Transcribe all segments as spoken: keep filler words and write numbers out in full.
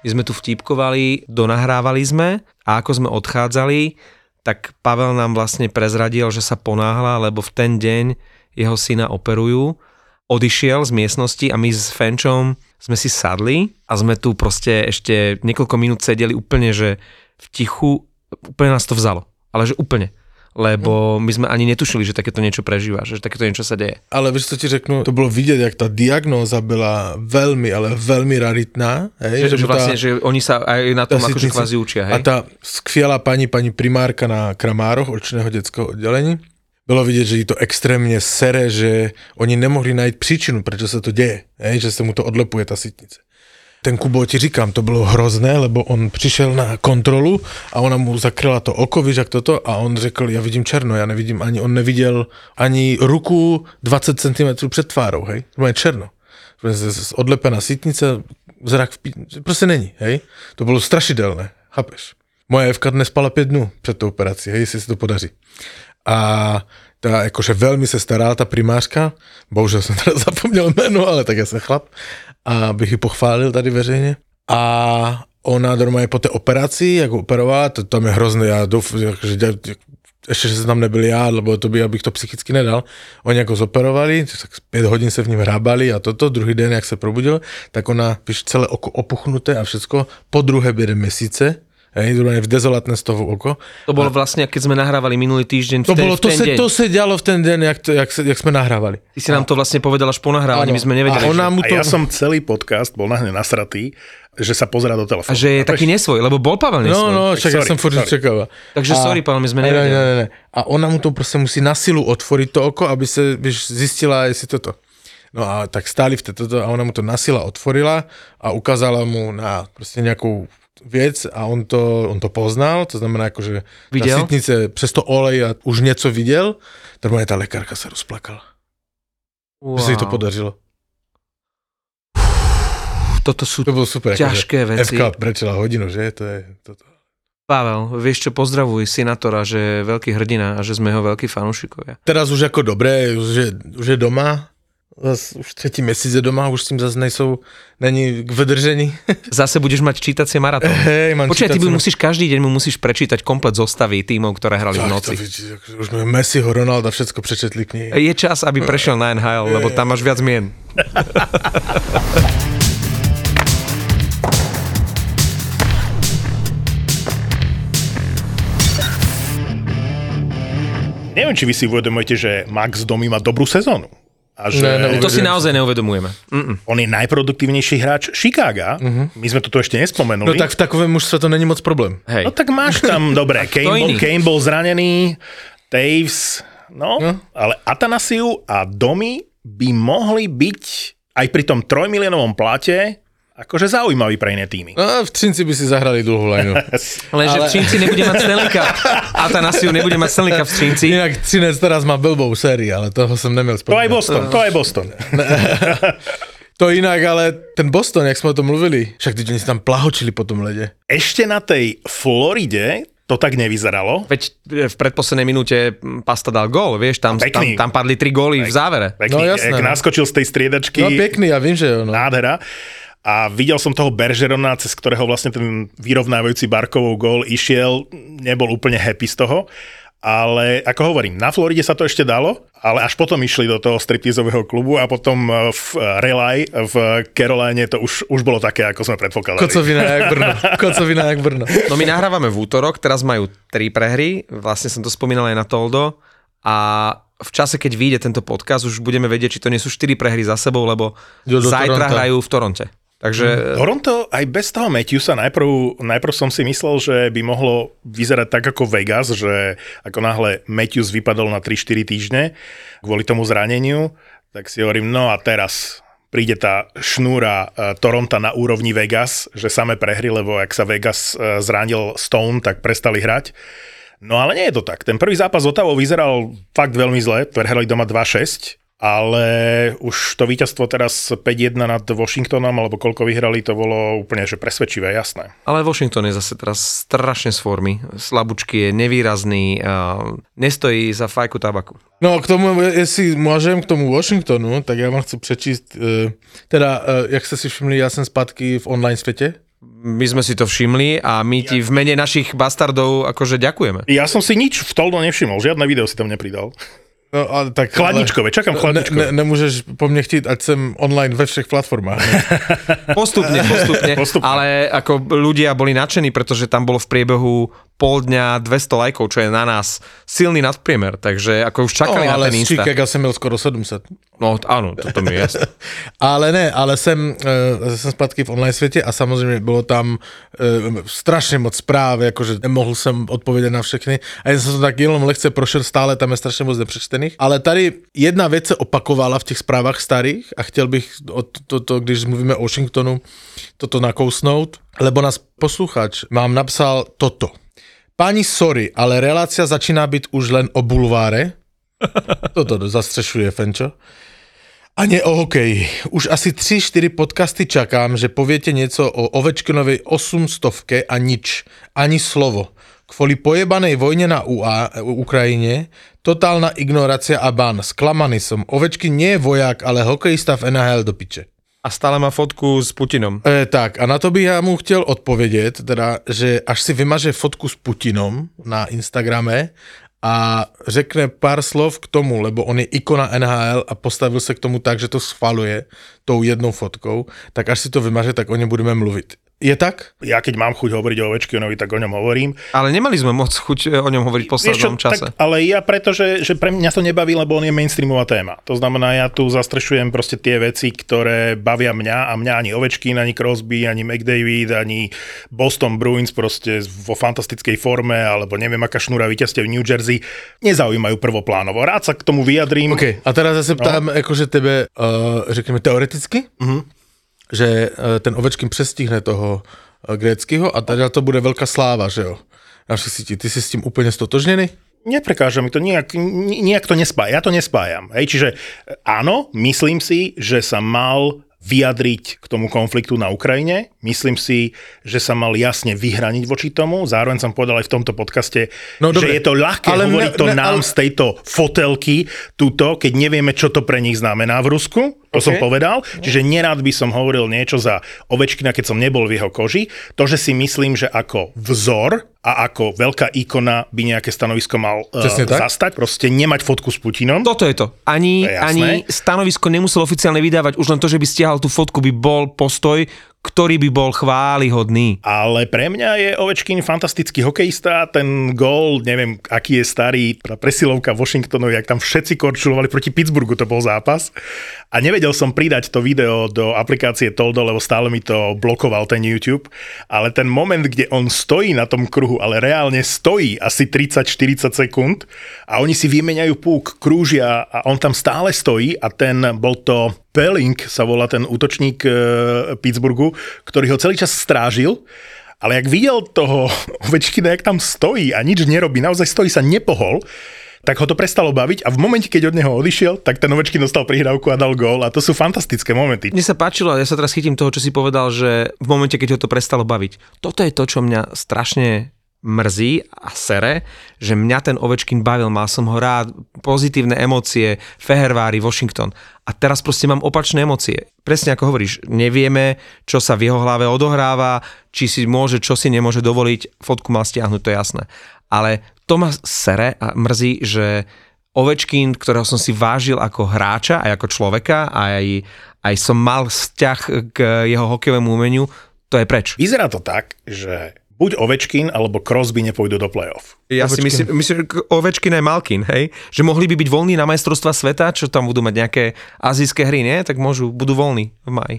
my sme tu vtípkovali, donahrávali sme a ako sme odchádzali, tak Pavel nám vlastne prezradil, že sa ponáhla, lebo v ten deň jeho syna operujú. Odišiel z miestnosti a my s Fenčom sme si sadli a sme tu proste ešte niekoľko minút sedeli úplne, že v tichu, úplne nás to vzalo, ale že úplne. Lebo my sme ani netušili, že takéto niečo prežívaš, že takéto niečo sa deje. Ale vieš, co ti řeknu, to bolo vidieť, jak tá diagnóza byla veľmi, ale veľmi raritná. Hej? Že, že, že vlastne, tá, že oni sa aj na tom akože kvázi učia. Hej? A tá skvielá pani, pani primárka na Kramároch, očného detského oddelení, bolo vidieť, že jí to extrémne sere, že oni nemohli nájsť príčinu, prečo sa to deje, hej? Že sa mu to odlepuje tá sitnice. Ten Kubo, ti říkám, to bylo hrozné, lebo on přišel na kontrolu a ona mu zakryla to oko, víš, jak toto, a on řekl, já vidím černo, já nevidím ani, on neviděl ani ruku dvacet centimetrů před tvárou, hej, to je černo, odlepená sítnice, zrak v pí... prostě není, hej, to bylo strašidelné, chápeš. Moje Evka dnes spala pět dnů před tou operací, hej, jestli se to podaří. A tá akože veľmi sa stará tá primářka, bohužiaľ som teraz zapomnel menu, ale tak ja som chlap, a bych ji pochválil tady veřejne. A ona doma je po té operaci, ako operovala, to tam je hrozné, ja dúfam, že ešte, že som tam nebyl ja, lebo to by, abych to psychicky nedal. Oni ako zoperovali, tak päť hodín sa v ním hrábali a toto, druhý den, jak sa probudil, tak ona, víš, celé oko opuchnuté a všetko, po druhé běde mesíce, hej, v dezolatné z toho oko. To bolo vlastne, keď sme nahrávali minulý týždeň, to v ten, bolo, to v ten se, deň. To sa dialo v ten deň, jak, to, jak, jak sme nahrávali. Ty si a... nám to vlastne povedal až po nahrávaní, my sme nevedeli. A, ona mu to... a ja som celý podcast bol nahne nasratý, že sa pozerá do telefónu. A že je a taký nesvoj, lebo bol Pavel nesvoj. No, no, však ja som furt čakával. Takže a... sorry, Pavel, my sme nevedeli. Ne, ne, ne. A ona mu to proste musí na silu otvoriť to oko, aby sa zistila, jestli toto. No a tak stáli v toto a ona mu to na sila otvorila a ukázala mu na proste nejakú věc a on to, on to poznal, to znamená jako, že viděl? Ta sítnice přes to olej a už něco viděl, normálně ta lekárka se rozplakala. Wow. Že se jí to podařilo. Uf, toto sú to bolo super, ťažké akože veci. Evka brečela hodinu, že? To je toto. Pavel, vieš čo, pozdravuj Sinatora, že je veľký hrdina a že sme ho veľkí fanúšikovia. Teraz už ako dobré, už je, už je doma. Zas už tretí mesiac je doma, už s tým zase nejsou, není k vydržení. Zase budeš mať čítacie maratóny. Hej, mám Počkaj, čítacie... ty musíš každý deň mu musíš prečítať komplet zostavy tímov, ktoré hrali tak, v noci. To, už sme Messiho, Ronalda, všetko prečetli k nej. Je čas, aby prešiel na en há el, je, lebo tam máš viac mien. Neviem, či vy si uvedomujete, že Max Domi má dobrú sezónu. A že ne, to si naozaj neuvedomujeme. Mm-mm. On je najproduktívnejší hráč Chicaga. Uh-huh. My sme to tu ešte nespomenuli. No tak v takovém už sa to není moc problém. Hej. No tak máš tam, dobre, Kane, Kane bol zranený, Taves, no, no, ale Atanasiu a Domi by mohli byť aj pri tom trojmiliónovom plate akože zaujímavý pre iné týmy. No, v Třinci by si zahrali dlhú lajnu. Lenže ale... v Třinci nebude mať Stanleyka. Atanasiu nebude mať Stanleyka v Třinci. Inak Třinec teraz má blbou sérii, ale toho som nemiel spomínať. To aj Boston, to aj Boston. To inak, ale ten Boston, jak sme o tom mluvili, však oni si tam plahočili po tom lede. Ešte na tej Floride to tak nevyzeralo. Veď v predposlednej minúte Pasta dal gól, vieš, tam, tam, tam padli tri góly v závere. Pekný, no, jasné, no. Naskočil z tej striedačky. No pekný, ja vím, že jo. No. Nádhera. A videl som toho Bergerona, cez ktorého vlastne ten vyrovnávajúci Barkovou gól išiel, nebol úplne happy z toho, ale ako hovorím, na Floride sa to ešte dalo, ale až potom išli do toho striptizového klubu a potom v Relay v Caroline to už, už bolo také, ako sme predpokladali. Kocovina jak Brno, kocovina jak Brno. No my nahrávame v útorok, teraz majú tri prehry, vlastne som to spomínal aj na Toldo a... v čase, keď vyjde tento podcast, už budeme vedieť, či to nie sú štyri prehry za sebou, lebo zajtra hrajú v Toronte. Takže... Toronto aj bez toho Matthewsa najprv, najprv som si myslel, že by mohlo vyzerať tak ako Vegas, že ako náhle Matthews vypadol na tri štyri týždne kvôli tomu zraneniu, tak si hovorím, no a teraz príde tá šnúra Toronta na úrovni Vegas, že same prehry, lebo ak sa Vegas zranil Stone, tak prestali hrať. No ale nie je to tak. Ten prvý zápas s Ottawou vyzeral fakt veľmi zle, hrali doma dva šesť, ale už to víťazstvo teraz päť jedna nad Washingtonom, alebo koľko vyhrali, to bolo úplne že presvedčivé, jasné. Ale Washington je zase teraz strašne z formy. Slabúčky je nevýrazný, nestojí za fajku tabaku. No k tomu, jestli môžem, k tomu Washingtonu, tak ja vám chcem prečíst, teda, jak ste si všimli, ja som zpátky v online svete. My sme si to všimli a my ti v mene našich bastardov akože ďakujeme. Ja som si nič v toldo nevšimol, žiadne video si tam nepridal. No, ale tak, chladničkové, čakám chladničkové. Ne, ne, nemôžeš po mne chtieť, ať som online ve všech platformách. Postupne, postupne, postupne. Ale ako ľudia boli nadšení, pretože tam bolo v priebehu pol dňa dvesto lajkov, čo je na nás silný nadpriemer, takže ako už čakali no, na ten Insta. Ale čík, ja som mal skoro sedemsto. No áno, to, to mi je jasné. Ale ne, ale som, uh, som zpátky v online svete a samozrejme bolo tam uh, strašne moc správ, akože nemohol som odpovedať na všechny a ja som to tak jenom lehce prošel, stále tam je strašne moc nepřečtený. Ale tady jedna věc se opakovala v těch zprávách starých a chtěl bych, o to, to, když mluvíme o Washingtonu, toto nakousnout, lebo nás posluchač vám napsal toto. Páni, sorry, ale relácia začíná být už len o bulváre. Toto zastřešuje Fenčo. A ne o hokeji. Už asi tri štyri podcasty čakám, že poviete něco o Ovečkinovej osmstovke a nič. Ani slovo. Kvôli pojebanej vojne na U A, Ukrajine, totálna ignorácia a bán. Sklamaný som. Ovečkin nie je vojak, ale hokejista v N H L do piče. A stále má fotku s Putinom. E, tak, a na to by ja mu chtiel odpovedieť, teda, že až si vymaže fotku s Putinom na Instagrame a řekne pár slov k tomu, lebo on je ikona N H L a postavil se k tomu tak, že to schvaluje tou jednou fotkou, tak až si to vymaže, tak o nej budeme mluviť. Je tak? Ja keď mám chuť hovoriť o Ovečkinovi, tak o ňom hovorím. Ale nemali sme moc chuť o ňom hovoriť v poslednom čase. Tak, ale ja preto, že, že pre mňa to nebaví, lebo on je mainstreamová téma. To znamená, ja tu zastrešujem proste tie veci, ktoré bavia mňa a mňa ani Ovečkin, ani Crosby, ani McDavid, ani Boston Bruins proste vo fantastickej forme, alebo neviem, aká šnúra víťazstiev v New Jersey, nezaujímajú prvoplánovo. Rád sa k tomu vyjadrím. Okay. A teraz ja sa ptám, no. akože tebe, uh, řekneme, teoreticky? Mhm. Že ten Ovečkin přestihne toho gréckyho a teda to bude veľká sláva, že jo? Ty, ty si s tým úplne stotožnený? Neprekáža mi to, nejak, nejak to nespája, ja to nespájam. Hej? Čiže áno, myslím si, že sa mal vyjadriť k tomu konfliktu na Ukrajine. Myslím si, že sa mal jasne vyhraniť voči tomu. Zároveň som povedal aj v tomto podcaste, no, že dobre, je to ľahké ale hovoriť ne, to ne, nám ale... z tejto fotelky tuto, keď nevieme, čo to pre nich znamená v Rusku. To okay. som povedal. Čiže nerád by som hovoril niečo za Ovečkina, keď som nebol v jeho koži. To, že si myslím, že ako vzor a ako veľká ikona by nejaké stanovisko mal uh, zastať. Proste nemať fotku s Putinom. Toto je to. Ani, to je ani stanovisko nemusel oficiálne vydávať. Už len to, že by stiahal tú fotku, by bol postoj, ktorý by bol chválihodný. Ale pre mňa je Ovečkin fantastický hokejista, ten gól, neviem, aký je starý, tá presilovka Washingtonu, jak tam všetci korčulovali proti Pittsburghu, to bol zápas. A nevedel som pridať to video do aplikácie Toldo, lebo stále mi to blokoval ten YouTube, ale ten moment, kde on stojí na tom kruhu, ale reálne stojí asi tridsať štyridsať sekúnd a oni si vymeniajú púk, krúžia a on tam stále stojí a ten bol to Pelling sa volá ten útočník e, Pittsburghu, ktorý ho celý čas strážil, ale jak videl toho Ovečkina, jak tam stojí a nič nerobí, naozaj stojí, sa nepohol, tak ho to prestalo baviť a v momente, keď od neho odišiel, tak ten Ovečkin dostal prihrávku a dal gól a to sú fantastické momenty. Mne sa páčilo, ja sa teraz chytím toho, čo si povedal, že v momente, keď ho to prestalo baviť. Toto je to, čo mňa strašne mrzí a sere, že mňa ten Ovečkin bavil, mal som ho rád, pozitívne emócie, Fehervári, Washington. A teraz proste mám opačné emócie. Presne ako hovoríš, nevieme, čo sa v jeho hlave odohráva, či si môže, čo si nemôže dovoliť, fotku mal stiahnuť, to je jasné. Ale to ma sere a mrzí, že Ovečkin, ktorého som si vážil ako hráča, aj ako človeka, aj, aj som mal vzťah k jeho hokejovému umeniu, to je preč. Vyzerá to tak, že buď Ovečkin, alebo Crosby nepôjdu do play-off. Ja Ovečkin. si myslím, myslím, Ovečkin aj Malkin, hej? Že mohli by byť voľní na majstrovstvá sveta, čo tam budú mať nejaké azijské hry, nie? Tak môžu, budú voľní v máji.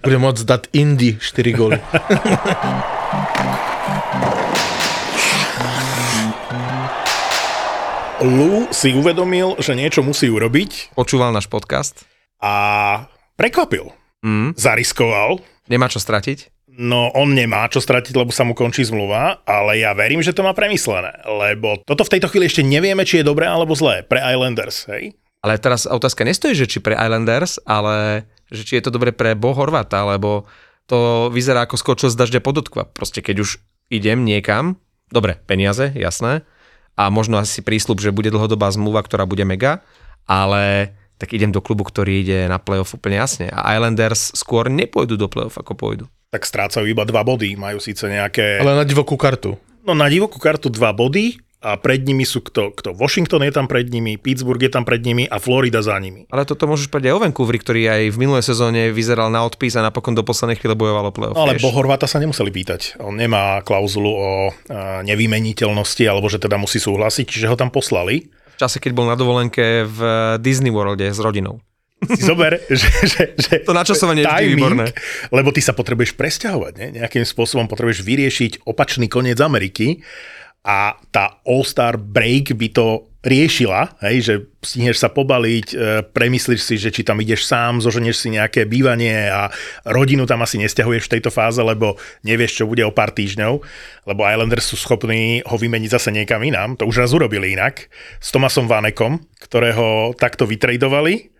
Bude môcť dať Indy štyri góly. Lou si uvedomil, že niečo musí urobiť. Počúval náš podcast. A prekvapil. Mm. Zariskoval. Nemá čo stratiť? No, on nemá čo stratiť, lebo sa mu končí zmluva, ale ja verím, že to má premyslené, lebo toto v tejto chvíli ešte nevieme, či je dobré alebo zlé pre Islanders, hej? Ale teraz otázka nestojí, že či pre Islanders, ale že či je to dobré pre Bo Horváta, lebo to vyzerá ako skočil z dažďa pod odkvap. Proste keď už idem niekam, dobre, peniaze, jasné, a možno asi prísľub, že bude dlhodobá zmluva, ktorá bude mega, ale tak idem do klubu, ktorý ide na playoff úplne jasne. A Islanders skôr nepôjdu do playoff, ako pôjdu. Tak strácajú iba dva body, majú síce nejaké... Ale na divokú kartu. No na divokú kartu dva body a pred nimi sú kto? kto? Washington je tam pred nimi, Pittsburgh je tam pred nimi a Florida za nimi. Ale toto môžeš povedať aj o Vancouveri, ktorý aj v minulej sezóne vyzeral na odpis a napokon do poslednej chvíle bojoval o playoff. No, ale Bo Horváta sa nemuseli pýtať. On nemá klauzulu o nevymeniteľnosti alebo že teda musí súhlasiť, čiže ho tam poslali. V čase, keď bol na dovolenke v Disney Worlde s rodinou. Si zober, že, že, že to načasovanie je výborné. Lebo ty sa potrebuješ presťahovať, ne? Nejakým spôsobom potrebuješ vyriešiť opačný koniec Ameriky a tá All-Star Break by to riešila, hej, že stihneš sa pobaliť, e, premyslíš si, že či tam ideš sám, zoženieš si nejaké bývanie a rodinu tam asi nesťahuješ v tejto fáze, lebo nevieš, čo bude o pár týždňov, lebo Islanders sú schopní ho vymeniť zase niekam inám, to už raz urobili inak, s Tomasom Vanekom, ktorého takto vytradovali,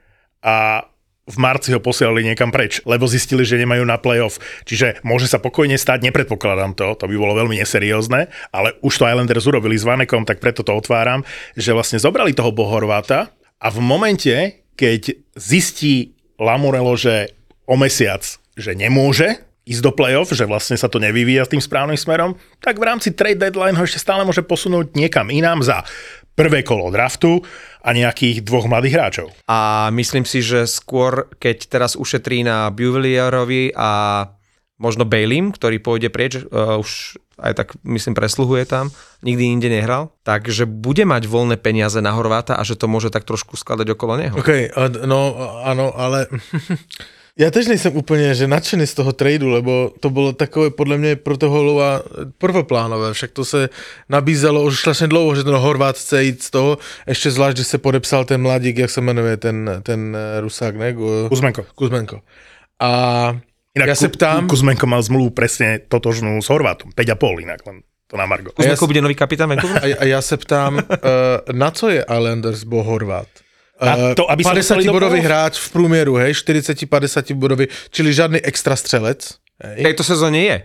a v marci ho posielali niekam preč, lebo zistili, že nemajú na playoff. Čiže môže sa pokojne stať, nepredpokladám to, to by bolo veľmi neseriózne, ale už to Islanders urobili s Vanekom, tak preto to otváram, že vlastne zobrali toho Bo Horváta a v momente, keď zistí Lamorello, že o mesiac, že nemôže ísť do playoff, že vlastne sa to nevyvíja tým správnym smerom, tak v rámci trade deadline ho ešte stále môže posunúť niekam inám za prvé kolo draftu a nejakých dvoch mladých hráčov. A myslím si, že skôr, keď teraz ušetrí na Buvillierovi a možno Baileym, ktorý pôjde prieč, uh, už aj tak, myslím, presluhuje tam, nikdy inde nehral, takže bude mať voľné peniaze na Horváta a že to môže tak trošku skladať okolo neho. OK, no áno, ale... Ja tež nejsem úplne že nadšený z toho tradu, lebo to bolo takové podle mě pro toho Holova prvoplánové, však to se nabízelo už strašně dlouho, že ten Horvát chce jít z toho, ještě zvlášť, že se podepsal ten mladík, jak se jmenuje, ten, ten Rusák, ne? Kuzmenko. Kuzmenko. A inak ja sa ptám... Kuzmenko mal zmluvu presne totožnú s Horvátom, päť a pol inak len. To na Margo. Kuzmenko ja bude nový kapitán Vancouveru? A ja se ptám, na co je Islanders Bo Horvát? A to, aby päťdesiatibodový hráč v průměru, hej, štyridsať päťdesiat bodový, čili žádný extra střelec. Hej. Tejto sezóně je.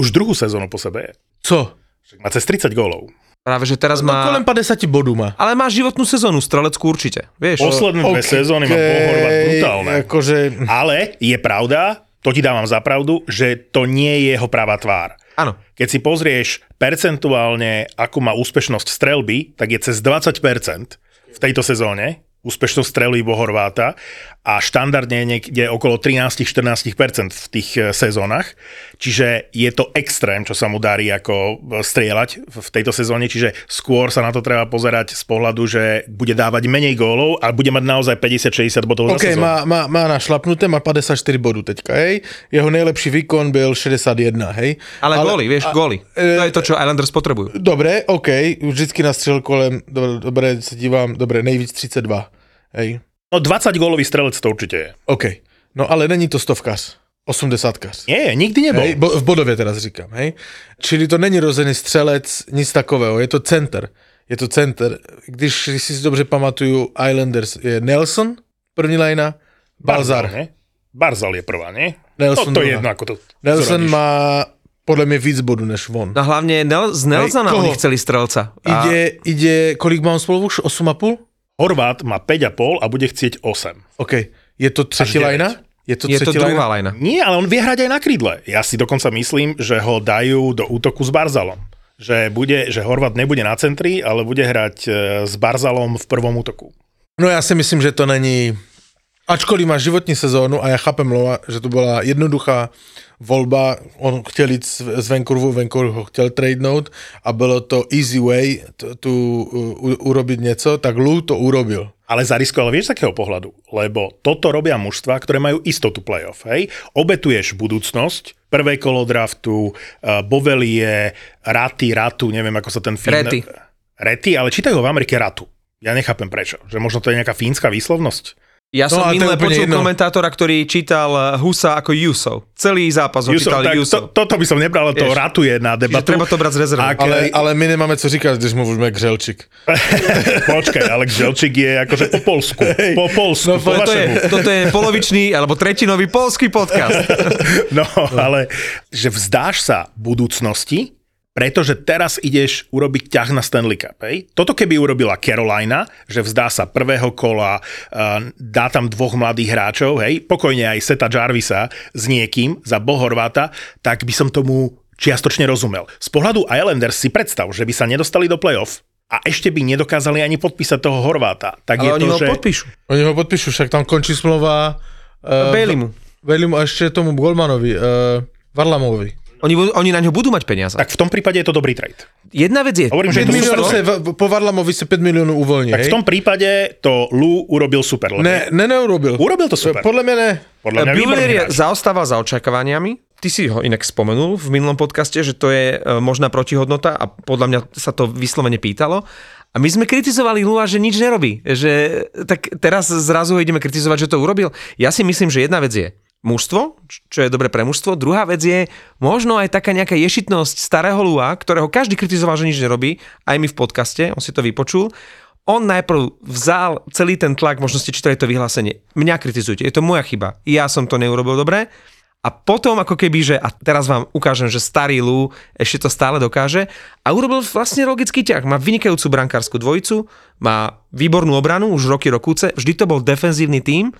Už druhou sezónu po sebe je. Co? Má cez tridsať gólov. Práve, že teraz no, má... Kolem päťdesiat bodů má. Ale má životnú sezónu, streleckú určite, vieš. Posledné dve okay. sezóny má Bo Horvát brutálne. Akože... Ale je pravda, to ti dávam za pravdu, že to nie je jeho pravá tvár. Áno. Keď si pozrieš percentuálne, akú má úspešnosť strelby, tak je cez dvadsať percent v tejto sezóne. Úspešnosť strelby Bo Horváta a štandardne niekde okolo trinásť až štrnásť percent v tých sezónach. Čiže je to extrém, čo sa mu darí ako strieľať v tejto sezóne, čiže skôr sa na to treba pozerať z pohľadu, že bude dávať menej gólov a bude mať naozaj päťdesiat šesťdesiat bodov okay, za sezónu. Má, má, má našlapnuté, má päťdesiatštyri bodov teďka, hej. Jeho najlepší výkon byl šesťdesiatjeden, hej. Ale, Ale góly, vieš, a, góly. To je to, čo Islanders potrebujú. Dobre, okej, okay. Vždycky nastrel kolem, dobre, dobre, sa divám, dobre, nejvíc tridsaťdva. Hej. No dvadsať gólový strelec to určite je. OK. No ale není to stovkař. Osmdesátkař. Nie, nikdy nebol. Hej, bo, v bodově teraz říkám, hej. Čili to není rozený střelec, nic takového. Je to center. Je to center. Když, když si dobře pamatuju, Islanders je Nelson, první lajna, Balzar. Barzal, Barzal je prvá, nie? Nelson no, to je jedno, ako to Nelson zradíš. Má podle mě víc bodů než on. A hlavně Nel- z Nelsona oni chceli strelca. A... Ide, ide, kolik mám spolu už? osem a pol? Horvát má päť a pol a bude chcieť osem. OK. Je to tretí lajna? Je to, je to druhá lajna? Nie, ale on vie hrať aj na krídle. Ja si dokonca myslím, že ho dajú do útoku s Barzalom. Že, bude, že Horvát nebude na centri, ale bude hrať s Barzalom v prvom útoku. No ja si myslím, že to není... Ačkoliv má životní sezónu a ja chápem Lova, že to bola jednoduchá volba, on chtěl jít z Vancouveru, Vancouver ho chtěl tradenout a bylo to easy way tu urobiť něco, tak Lou to urobil. Ale zariskoval vieš z takého pohľadu, lebo toto robia mužstva, ktoré majú istotu playoff, hej? Obetuješ budúcnosť, prvé kolo draftu, Bovelie, Raty, Ratu, neviem ako sa ten film... Rety. Rety, ale čítajú ho v Amerike Ratu. Ja nechápem prečo, že možno to je nejaká fínska výslovnosť. Ja som no, minulé počul jedno. Komentátora, ktorý čítal Husa ako Jusov. Celý zápas ho Jusov, čítal Jusov. To, toto by som nebral, to Jež. ratuje na debatu. Čiže treba to brať z rezervy. Ale, ale my nemáme co říkať, když mluvíme Gželčík. Počkaj, ale Gželčík je akože po polsku. Po polsku, no, po to vašemu. Je, toto je polovičný, alebo tretinový polský podcast. No, ale že vzdáš sa budúcnosti, pretože teraz ideš urobiť ťah na Stanley Cup. Hej? Toto keby urobila Carolina, že vzdá sa prvého kola, dá tam dvoch mladých hráčov, hej? Pokojne aj Seta Jarvisa s niekým za Bohorváta, tak by som tomu čiastočne rozumel. Z pohľadu Islanders si predstav, že by sa nedostali do play-off a ešte by nedokázali ani podpísať toho Horváta. Tak ale je oni to, ho že... podpíšu. Oni ho podpíšu, však tam končí smlova... Uh, Bejlimu. Bejlimu a ešte tomu Golmanovi, uh, Varlamovi. Oni, oni na ňo budú mať peniaze. Tak v tom prípade je to dobrý trade. Jedna vec je... Hovorím, že je to super... Se, po Varlamovi sa päť miliónov uvoľní. Tak hej? V tom prípade to Lou urobil super. Ne, ne, neurobil. Urobil to super. Podľa mňa ne. Podľa mňa Billerie zaostáva za očakávaniami. Ty si ho inak spomenul v minulom podcaste, že to je možná protihodnota a podľa mňa sa to vyslovene pýtalo. A my sme kritizovali Lua, že nič nerobí. Že, tak teraz zrazu ideme kritizovať, že to urobil. Ja si myslím, že jedna vec je mužstvo, čo je dobre pre mužstvo. Druhá vec je možno aj taká nejaká ješitnosť starého Lua, ktorého každý kritizoval, že nič nerobí, aj my v podcaste, on si to vypočul. On najprv vzal celý ten tlak, možno ste čítali to vyhlásenie. Mňa kritizujte, je to moja chyba, ja som to neurobil dobre. A potom ako keby, že a teraz vám ukážem, že starý Lou ešte to stále dokáže a urobil vlastne logický ťah. Má vynikajúcu brankársku dvojicu, má výbornú obranu, už roky rokúce, vždy to bol defenzívny tím.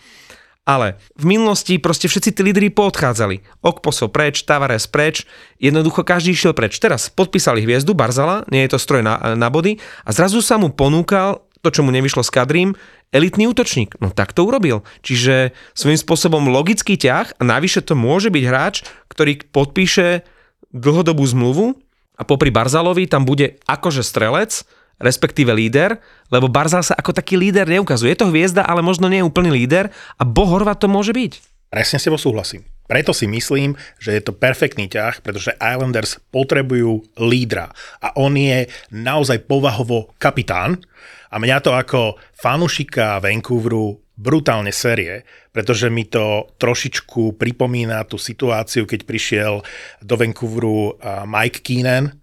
Ale v minulosti proste všetci tí lídri poodchádzali. Okposo preč, Tavares preč, jednoducho každý išiel preč. Teraz podpísali hviezdu Barzala, nie je to stroj na, na body a zrazu sa mu ponúkal, to čo mu nevyšlo s Kadrím, elitný útočník. No tak to urobil. Čiže svojím spôsobom logický ťah a navyše to môže byť hráč, ktorý podpíše dlhodobú zmluvu a popri Barzalovi tam bude akože strelec, respektíve líder, lebo Barzal sa ako taký líder neukazuje. Je to hviezda, ale možno nie je úplný líder a Bohorvat to môže byť. Presne s tebou súhlasím. Preto si myslím, že je to perfektný ťah, pretože Islanders potrebujú lídra a on je naozaj povahovo kapitán a mňa to ako fanúšika Vancouveru brutálne série, pretože mi to trošičku pripomína tú situáciu, keď prišiel do Vancouveru Mike Keenan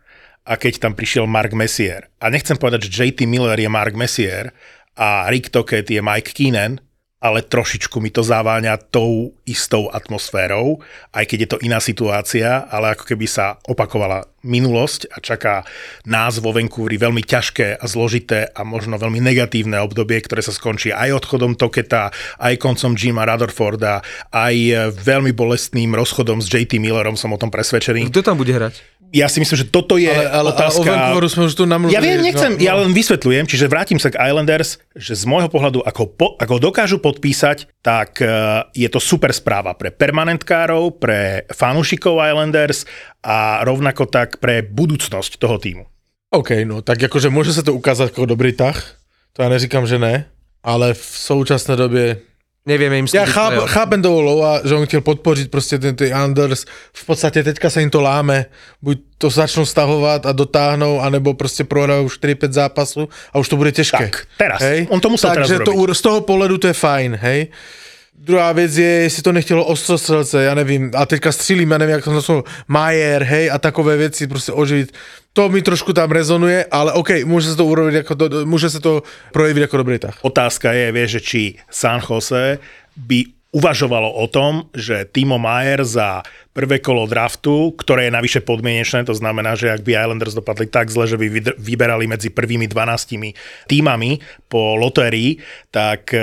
a keď tam prišiel Mark Messier. A nechcem povedať, že jé té Miller je Mark Messier a Rick Tocchet je Mike Keenan, ale trošičku mi to zaváňa tou istou atmosférou, aj keď je to iná situácia, ale ako keby sa opakovala minulosť a čaká nás vo Vancouveri veľmi ťažké a zložité a možno veľmi negatívne obdobie, ktoré sa skončí aj odchodom Tocceta, aj koncom Jima Rutherforda, aj veľmi bolestným rozchodom s jé té Millerom, som o tom presvedčený. Kto tam bude hrať? Ja si myslím, že toto je ale, ale, otázka... Ale o Vancouveru sme už tu namluvili. Ja viem, nechcem, no, no. ja len vysvetľujem, čiže vrátim sa k Islanders, že z môjho pohľadu, ako, po, ako dokážu podpísať, tak je to super správa pre permanentkárov, pre fanúšikov Islanders a rovnako tak pre budúcnosť toho týmu. OK, no tak akože môže sa to ukázať ako dobrý tah, to ja neříkam, že ne, ale v současné době... Nevieme im ja cháp, chápem toho Lowa, že on chtěl podpořit prostě ten Anders. V podstate teďka sa im to láme. Buď to začnú stahovať a dotáhnou, anebo prostě prohrajú štyri päť zápasu a už to bude těžké. Tak, teraz. Hej? On to musel Takže teraz to, z toho pohledu to je fajn, hej. Druhá věc je, jestli to nechtělo ostrostřelce, já nevím, a teďka střílím, já nevím, jak to nazval, Majer, hej, a takové věci prostě oživit. To mi trošku tam rezonuje, ale OK, může se to urobit jako, do, může se to projevit jako dobrý tah. Otázka je, vieš, že či San Jose by uvažovalo o tom, že Timo Maier za prvé kolo draftu, ktoré je navyše podmienečné, to znamená, že ak by Islanders dopadli tak zle, že by vyberali medzi prvými dvanástimi tímami po lotérii, tak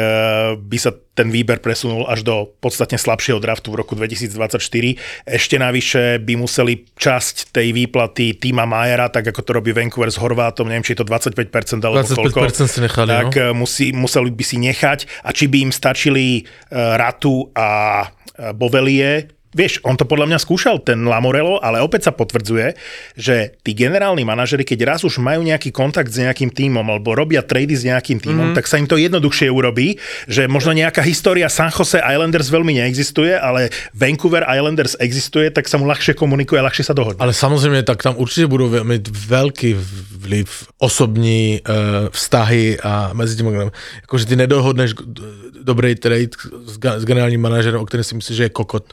by sa ten výber presunul až do podstatne slabšieho draftu v roku dvetisícdvadsaťštyri. Ešte navyše by museli časť tej výplaty Tima Maiera, tak ako to robí Vancouver s Horvátom, neviem, či je to dvadsaťpäť percent alebo koľko, si nechali, tak no? musí, museli by si nechať a či by im stačili Ratu a Bovelie. Vieš, on to podľa mňa skúšal, ten Lamorello, ale opäť sa potvrdzuje, že tí generálni manažeri, keď raz už majú nejaký kontakt s nejakým tímom alebo robia trady s nejakým tímom, mm. tak sa im to jednoduchšie urobí, že možno nejaká história San Jose Islanders veľmi neexistuje, ale Vancouver Islanders existuje, tak sa mu ľahšie komunikuje, ľahšie sa dohodne. Ale samozrejme, tak tam určite budú mať veľký vliv vliv, osobní uh, vztahy a mezi těmi, jakože ty nedohodneš dobrý trade s, s generálním manažerem, o kterém si myslíš, že je kokot.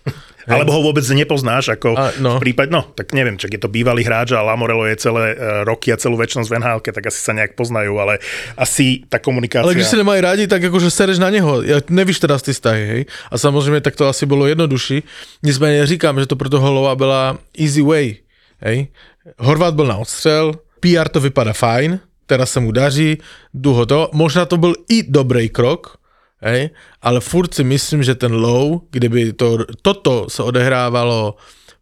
Alebo ho vôbec nepoznáš, ako a, no. v prípade, no, tak neviem, čak je to bývalý hráč a Lamorello je celé uh, roky a celú večnosť v en há elke, tak asi sa nejak poznajú, ale asi tá komunikácia... Ale když si nemajú rádi, tak akože sereš na neho. Ja nevíš teda z tých stahy, hej. A samozrejme, tak to asi bolo jednodušší. Nicméně říkám, že to pro toho Lova byla easy way, hej. Horvát byl na odstřel, pé er to vypadá fajn, teraz sa mu daří, jdu ho to. Možná to byl i dobrý krok, hej, ale furt si myslím, že ten Low, kdyby to, toto sa odehrávalo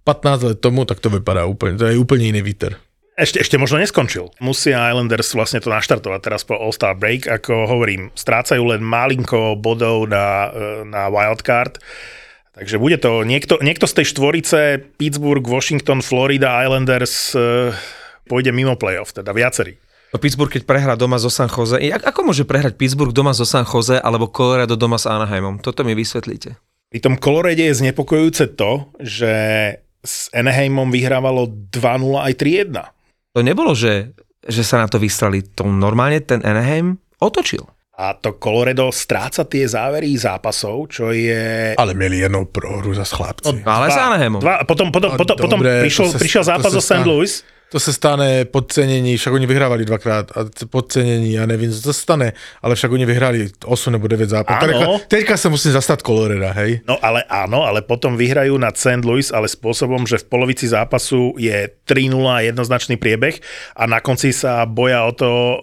pätnásť let tomu, tak to vypadá úplne, to je úplne iný výter. Ešte, ešte možno neskončil. Musia Islanders vlastne to naštartovať teraz po All-Star Break, ako hovorím, strácajú len malinko bodov na, na wildcard, takže bude to niekto, niekto z tej štvorice, Pittsburgh, Washington, Florida, Islanders, pôjde mimo playoff, teda viacerí. Pittsburgh, keď prehrá doma zo San Jose. Ako môže prehrať Pittsburgh doma zo San Jose alebo Colorado doma s Anaheimom? Toto mi vysvetlíte. Pri tom Colorado je znepokojujúce to, že s Anaheimom vyhrávalo dva nula aj tri jedna. To nebolo, že, že sa na to vystrali. To normálne ten Anaheim otočil. A to Colorado stráca tie závery zápasov, čo je... Ale mieli jednou prohru za chlapci. No, ale s Anaheimom. Dva, potom potom, potom, potom dobre, prišiel, sa, prišiel zápas zo Saint Louis. To se stane podcenění, však oni vyhrávali dvakrát a podcenění, já nevím, co se stane, ale však oni vyhráli osem nebo deväť zápasů. Teďka, teďka se musím zastat Colorada, hej? No ale áno, ale potom vyhrajú nad Saint Louis, ale spôsobom, že v polovici zápasu je tri nula jednoznačný priebeh a na konci sa boja o to e,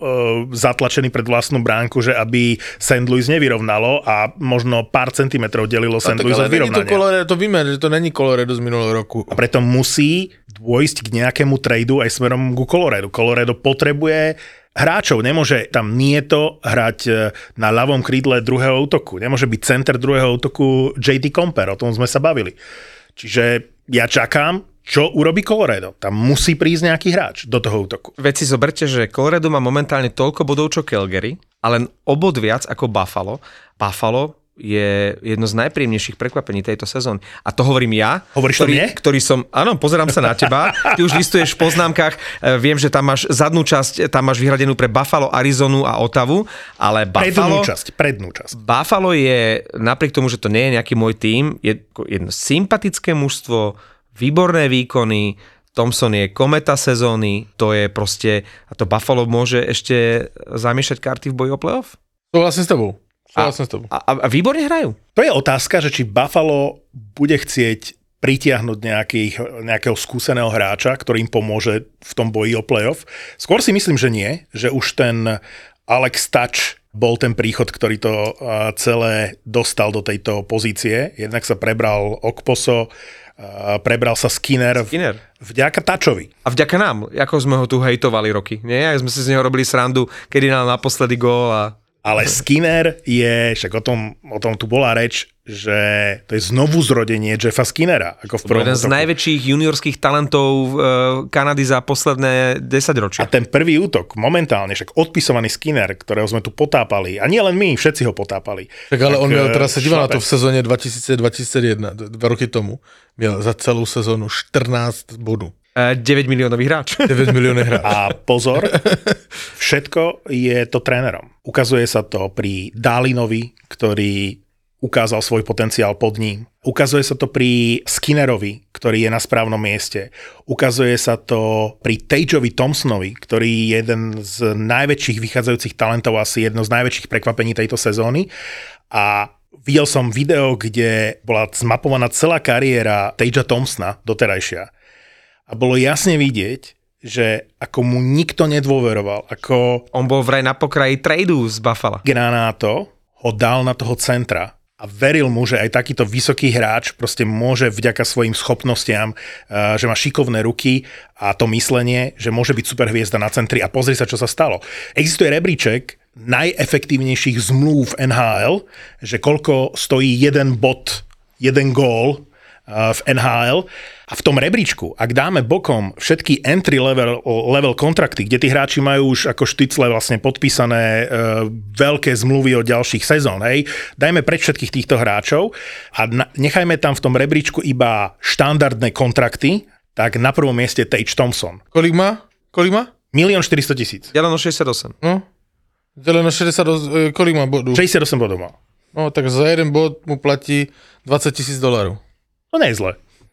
zatlačený pred vlastnú bránku, že aby Saint Louis nevyrovnalo a možno pár centimetrov delilo Saint Louis od vyrovnania. To Colorado, to víme, že to není Colorado z minulého roku. A preto musí dôjsť k nejakému tradu aj smerom ku Colorado. Colorado potrebuje hráčov. Nemôže tam Nieto hrať na ľavom krídle druhého útoku. Nemôže byť center druhého útoku jé dé Comper. O tom sme sa bavili. Čiže ja čakám, čo urobí Colorado. Tam musí prísť nejaký hráč do toho útoku. Veď si zoberte, že Colorado má momentálne toľko bodov, čo Calgary, ale obod viac ako Buffalo. Buffalo je jedno z najpríjemnejších prekvapení tejto sezóny. A to hovorím ja, ktorý, ktorý som, áno, pozerám sa na teba, ty už listuješ v poznámkach, viem, že tam máš zadnú časť, tam máš vyhradenú pre Buffalo, Arizonu a Ottawu, ale Buffalo... Prednú časť, prednú časť. Buffalo je, napriek tomu, že to nie je nejaký môj tím, je jedno sympatické mužstvo, výborné výkony, Thompson je kometa sezóny, to je proste, a to Buffalo môže ešte zamiešať karty v boji o playoff? To vlastne s tebou. A, a, a výborne hrajú. To je otázka, že či Buffalo bude chcieť pritiahnuť nejakých, nejakého skúseného hráča, ktorý im pomôže v tom boji o playoff. Skôr si myslím, že nie, že už ten Alex Touch bol ten príchod, ktorý to celé dostal do tejto pozície. Jednak sa prebral Okposo, prebral sa Skinner, Skinner. Vďaka Tačovi. A vďaka nám, ako sme ho tu hejtovali roky. Nie? Sme si z neho robili srandu, kedy nám naposledy gól a... Ale Skinner je, však o tom, o tom tu bola reč, že to je znovu zrodenie Jeffa Skinnera. Ako v prvom jeden z útoku. Najväčších juniorských talentov Kanady za posledné desaťročia. A ten prvý útok, momentálne, však odpisovaný Skinner, ktorého sme tu potápali, a nie len my, všetci ho potápali. Tak ale tak, on miel, teraz sa díval na to v sezóne dvetisíc dvadsaťjeden, dva roky tomu, miel za celú sezónu štrnásť bodov. deväť miliónový hráč. deväť miliónový hráč. A pozor, všetko je to trénerom. Ukazuje sa to pri Dalinovi, ktorý ukázal svoj potenciál pod ním. Ukazuje sa to pri Skinnerovi, ktorý je na správnom mieste. Ukazuje sa to pri Tageovi Thompsonovi, ktorý je jeden z najväčších vychádzajúcich talentov, asi jedno z najväčších prekvapení tejto sezóny. A videl som video, kde bola zmapovaná celá kariéra Tagea Thompsona doterajšia. A bolo jasne vidieť, že ako mu nikto nedôveroval. Ako on bol vraj na pokraji tradu z Buffalo. Granato ho dal na toho centra a veril mu, že aj takýto vysoký hráč proste môže vďaka svojim schopnostiam, že má šikovné ruky a to myslenie, že môže byť superhviezda na centri. A pozri sa, čo sa stalo. Existuje rebríček najefektívnejších zmluv v en há el, že koľko stojí jeden bod, jeden gól v en há el. A v tom rebríčku, ak dáme bokom všetky entry level, level kontrakty, kde tí hráči majú už ako štycle vlastne podpísané e, veľké zmluvy o ďalších sezón, hej, dajme preč všetkých týchto hráčov a na, nechajme tam v tom rebríčku iba štandardné kontrakty, tak na prvom mieste Tage Thompson. Kolik má? Kolik má? milión štyristotisíc. Ja len šesťdesiatosem. No? Ja len šesťdesiat, kolik má bodov? šesťdesiatosem bodov má. No, tak za jeden bod mu platí dvadsaťtisíc dolárov. To nie je zle.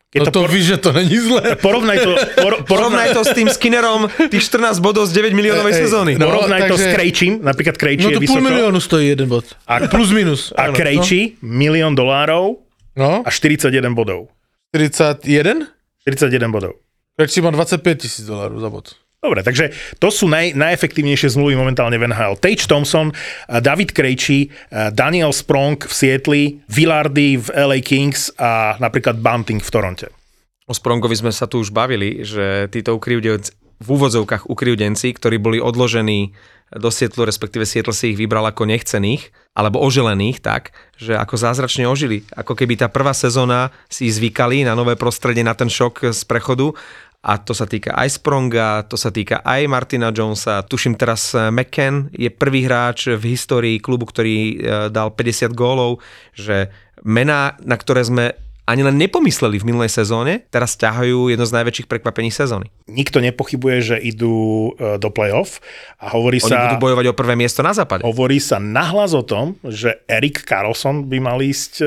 Keď no to, to por... víš, že to není zle. Porovnaj to, por, porovnaj to s tým Skinnerom, tých štrnásť bodov z deväťmiliónovej hey, sezóny. No, porovnaj takže... to s Krejčím, napríklad Krejčí no, je vysoko. No to pol miliónu stojí jeden bod. A plus minus. A áno, Krejčí no. milión dolárov no. a štyridsaťjeden bodov. štyridsaťjeden? štyridsaťjeden bodov. Krejčí má dvadsaťpäť tisíc dolárov za bod. Dobre, takže to sú naj, najefektívnejšie zmluvy momentálne v en há el. Tage Thompson, David Krejčí, Daniel Sprong v Sietli, Villardy v el ej Kings a napríklad Bunting v Toronte. O Sprongovi sme sa tu už bavili, že títo ukryvdenci, v úvodzovkách ukryvdenci, ktorí boli odložení do Sietlu, respektíve Sietl si ich vybral ako nechcených, alebo oželených tak, že ako zázračne ožili. Ako keby tá prvá sezóna si zvykali na nové prostredie, na ten šok z prechodu. A to sa týka aj Spronga, to sa týka aj Martina Jonesa. Tuším teraz McCann je prvý hráč v histórii klubu, ktorý dal päťdesiat gólov, že mená, na ktoré sme ani len nepomysleli v minulej sezóne, teraz ťahajú jedno z najväčších prekvapení sezóny. Nikto nepochybuje, že idú do play-off a hovorí Oni sa... Oni budú bojovať o prvé miesto na západe. Hovorí sa nahlas o tom, že Erik Karlsson by mal ísť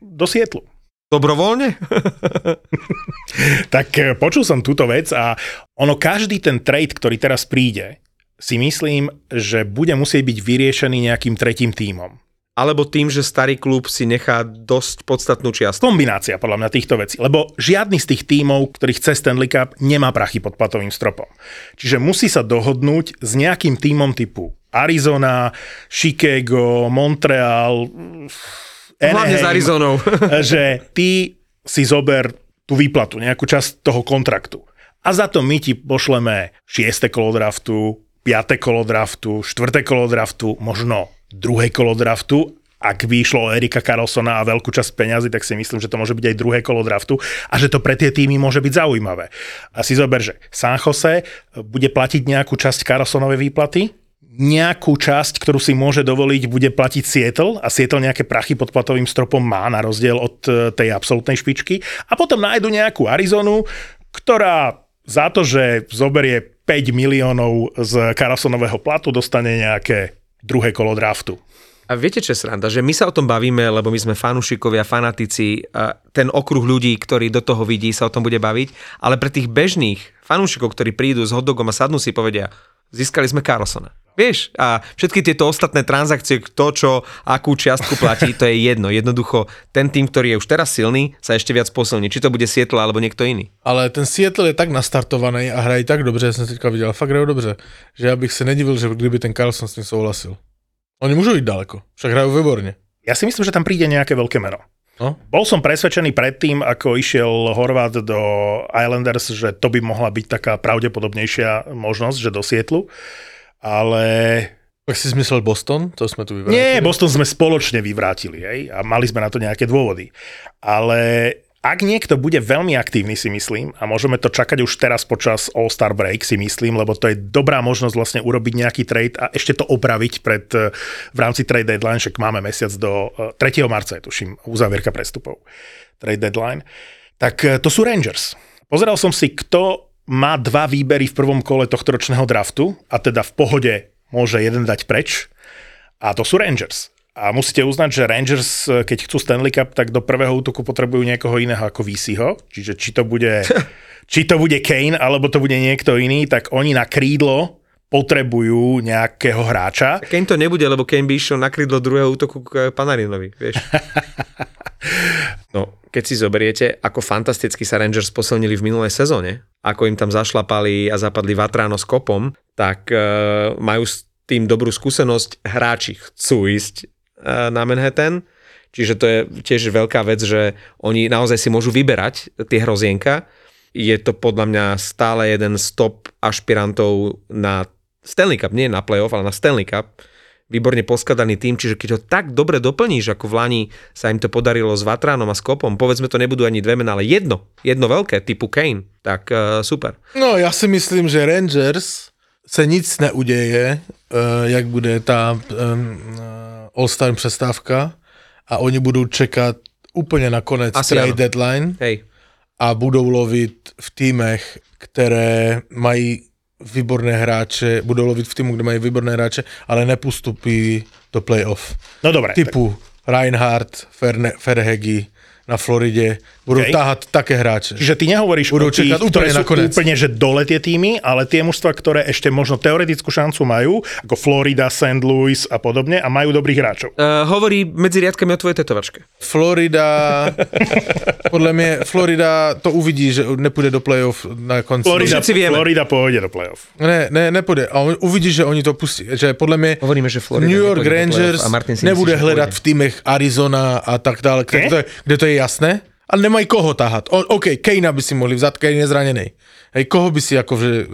do Sietlu. Dobrovoľne? Tak počul som túto vec a ono každý ten trade, ktorý teraz príde, si myslím, že bude musieť byť vyriešený nejakým tretím tímom. Alebo tým, že starý klub si nechá dosť podstatnú čiastku. Kombinácia podľa mňa týchto vecí, lebo žiadny z tých tímov, ktorých chce Stanley Cup, nemá prachy pod platovým stropom. Čiže musí sa dohodnúť s nejakým tímom typu Arizona, Chicago, Montreal... Hlavne s Arizonou. Že ty si zober tú výplatu, nejakú časť toho kontraktu. A za to my ti pošleme šieste kolo draftu, piate kolo draftu, štvrté kolo draftu, možno druhé kolo draftu. Ak by išlo o Erika Karlssona a veľkú časť peňazí, tak si myslím, že to môže byť aj druhé kolo draftu a že to pre tie týmy môže byť zaujímavé. A si zober, že San Jose bude platiť nejakú časť Karlssonovej výplaty, nejakú časť, ktorú si môže dovoliť, bude platiť Seattle a Seattle nejaké prachy pod platovým stropom má na rozdiel od tej absolútnej špičky a potom nájdu nejakú Arizonu, ktorá za to, že zoberie päť miliónov z Karlssonového platu, dostane nejaké druhé kolo draftu. A viete, čo je sranda? Že my sa o tom bavíme, lebo my sme fanúšikovia, fanatici, a ten okruh ľudí, ktorí do toho vidí, sa o tom bude baviť, ale pre tých bežných fanúšikov, ktorí prídu s hotdogom a sadnú si, povedia, získali sme Karlssona. Vieš, a všetky tieto ostatné transakcie, to, čo, akú čiastku platí, to je jedno. Jednoducho, ten tým, ktorý je už teraz silný, sa ešte viac posilní. Či to bude Seattle, alebo niekto iný. Ale ten Seattle je tak nastartovaný a hrají tak dobře, že som teďka videl, fakt hrajú dobře, že ja bych sa nedivil, že kdyby ten Karlsson s tým souhlasil. Oni môžu ísť ďaleko, však hrajú výborne. Ja si myslím, že tam príde nejaké veľké meno. No? Bol som presvedčený predtým, ako išiel Horváth do Islanders, že to by mohla byť taká pravdepodobnejšia možnosť, že do Seattlu. Ale... Tak si myslel Boston? To sme tu vyvrátili. Nie, Boston sme spoločne vyvrátili, hej? A mali sme na to nejaké dôvody. Ale ak niekto bude veľmi aktívny, si myslím, a môžeme to čakať už teraz počas All-Star Break, si myslím, lebo to je dobrá možnosť vlastne urobiť nejaký trade a ešte to opraviť pred, v rámci trade deadline, však máme mesiac do tretieho marca, tuším, uzavierka prestupov. Trade deadline. Tak to sú Rangers. Pozeral som si, kto... má dva výbery v prvom kole tohtoročného draftu a teda v pohode môže jeden dať preč a to sú Rangers. A musíte uznať, že Rangers, keď chcú Stanley Cup, tak do prvého útoku potrebujú niekoho iného ako Veseyho. Čiže či to bude, či to bude Kane, alebo to bude niekto iný, tak oni na krídlo potrebujú nejakého hráča. Kane to nebude, lebo Kane by išiel na krídlo druhého útoku k Panarinovi, vieš. No, keď si zoberiete, ako fantasticky sa Rangers posilnili v minulej sezóne, ako im tam zašlapali a zapadli Vatráno s Kopom, tak e, majú s tým dobrú skúsenosť. Hráči chcú ísť e, na Manhattan, čiže to je tiež veľká vec, že oni naozaj si môžu vyberať tie hrozienka. Je to podľa mňa stále jeden z top ašpirantov na Stanley Cup, nie na playoff, ale na Stanley Cup. Výborne poskladaný tým, čiže keď ho tak dobre doplníš, ako v Lani sa im to podarilo s Vatránom a s Kopom, povedzme to nebudú ani dve mená, ale jedno, jedno veľké, typu Kane, tak uh, super. No ja si myslím, že Rangers se nic neudeje, uh, jak bude tá um, uh, All-Star přestávka a oni budú čekať úplne na konec trade deadline. Hej. A budou lovit v týmech, ktoré mají výborné hráče, budou lovit v týmu, kde mají výborné hráče, ale nepostupí do playoff. No dobré. Typu tak. Reinhardt, Ferne, Ferhegi na Floride, budú okay. táhať také hráče. Čiže ty nehovoríš budú o tých, ktoré sú nakonec. Úplne, že dole tie týmy, ale tie mužstva, ktoré ešte možno teoretickú šancu majú, ako Florida, Saint Louis a podobne, a majú dobrých hráčov. Uh, hovorí medzi riadkami o tvojej tetovačke. Florida, podľa mňa, Florida to uvidí, že nepôjde do play-off na konci. Florida, Florida pôjde do play-off. Ne, ne, nepôjde. A on uvidí, že oni to pustí. Že podľa mňa hovoríme, že Florida New York Rangers nebude hľadať v týmech Arizona a tak dále, kde, kde to je jasné, ale nemají koho táhať. O, OK, Kanea by si mohli vzať, Kanea je zranený. Hej, koho by si akože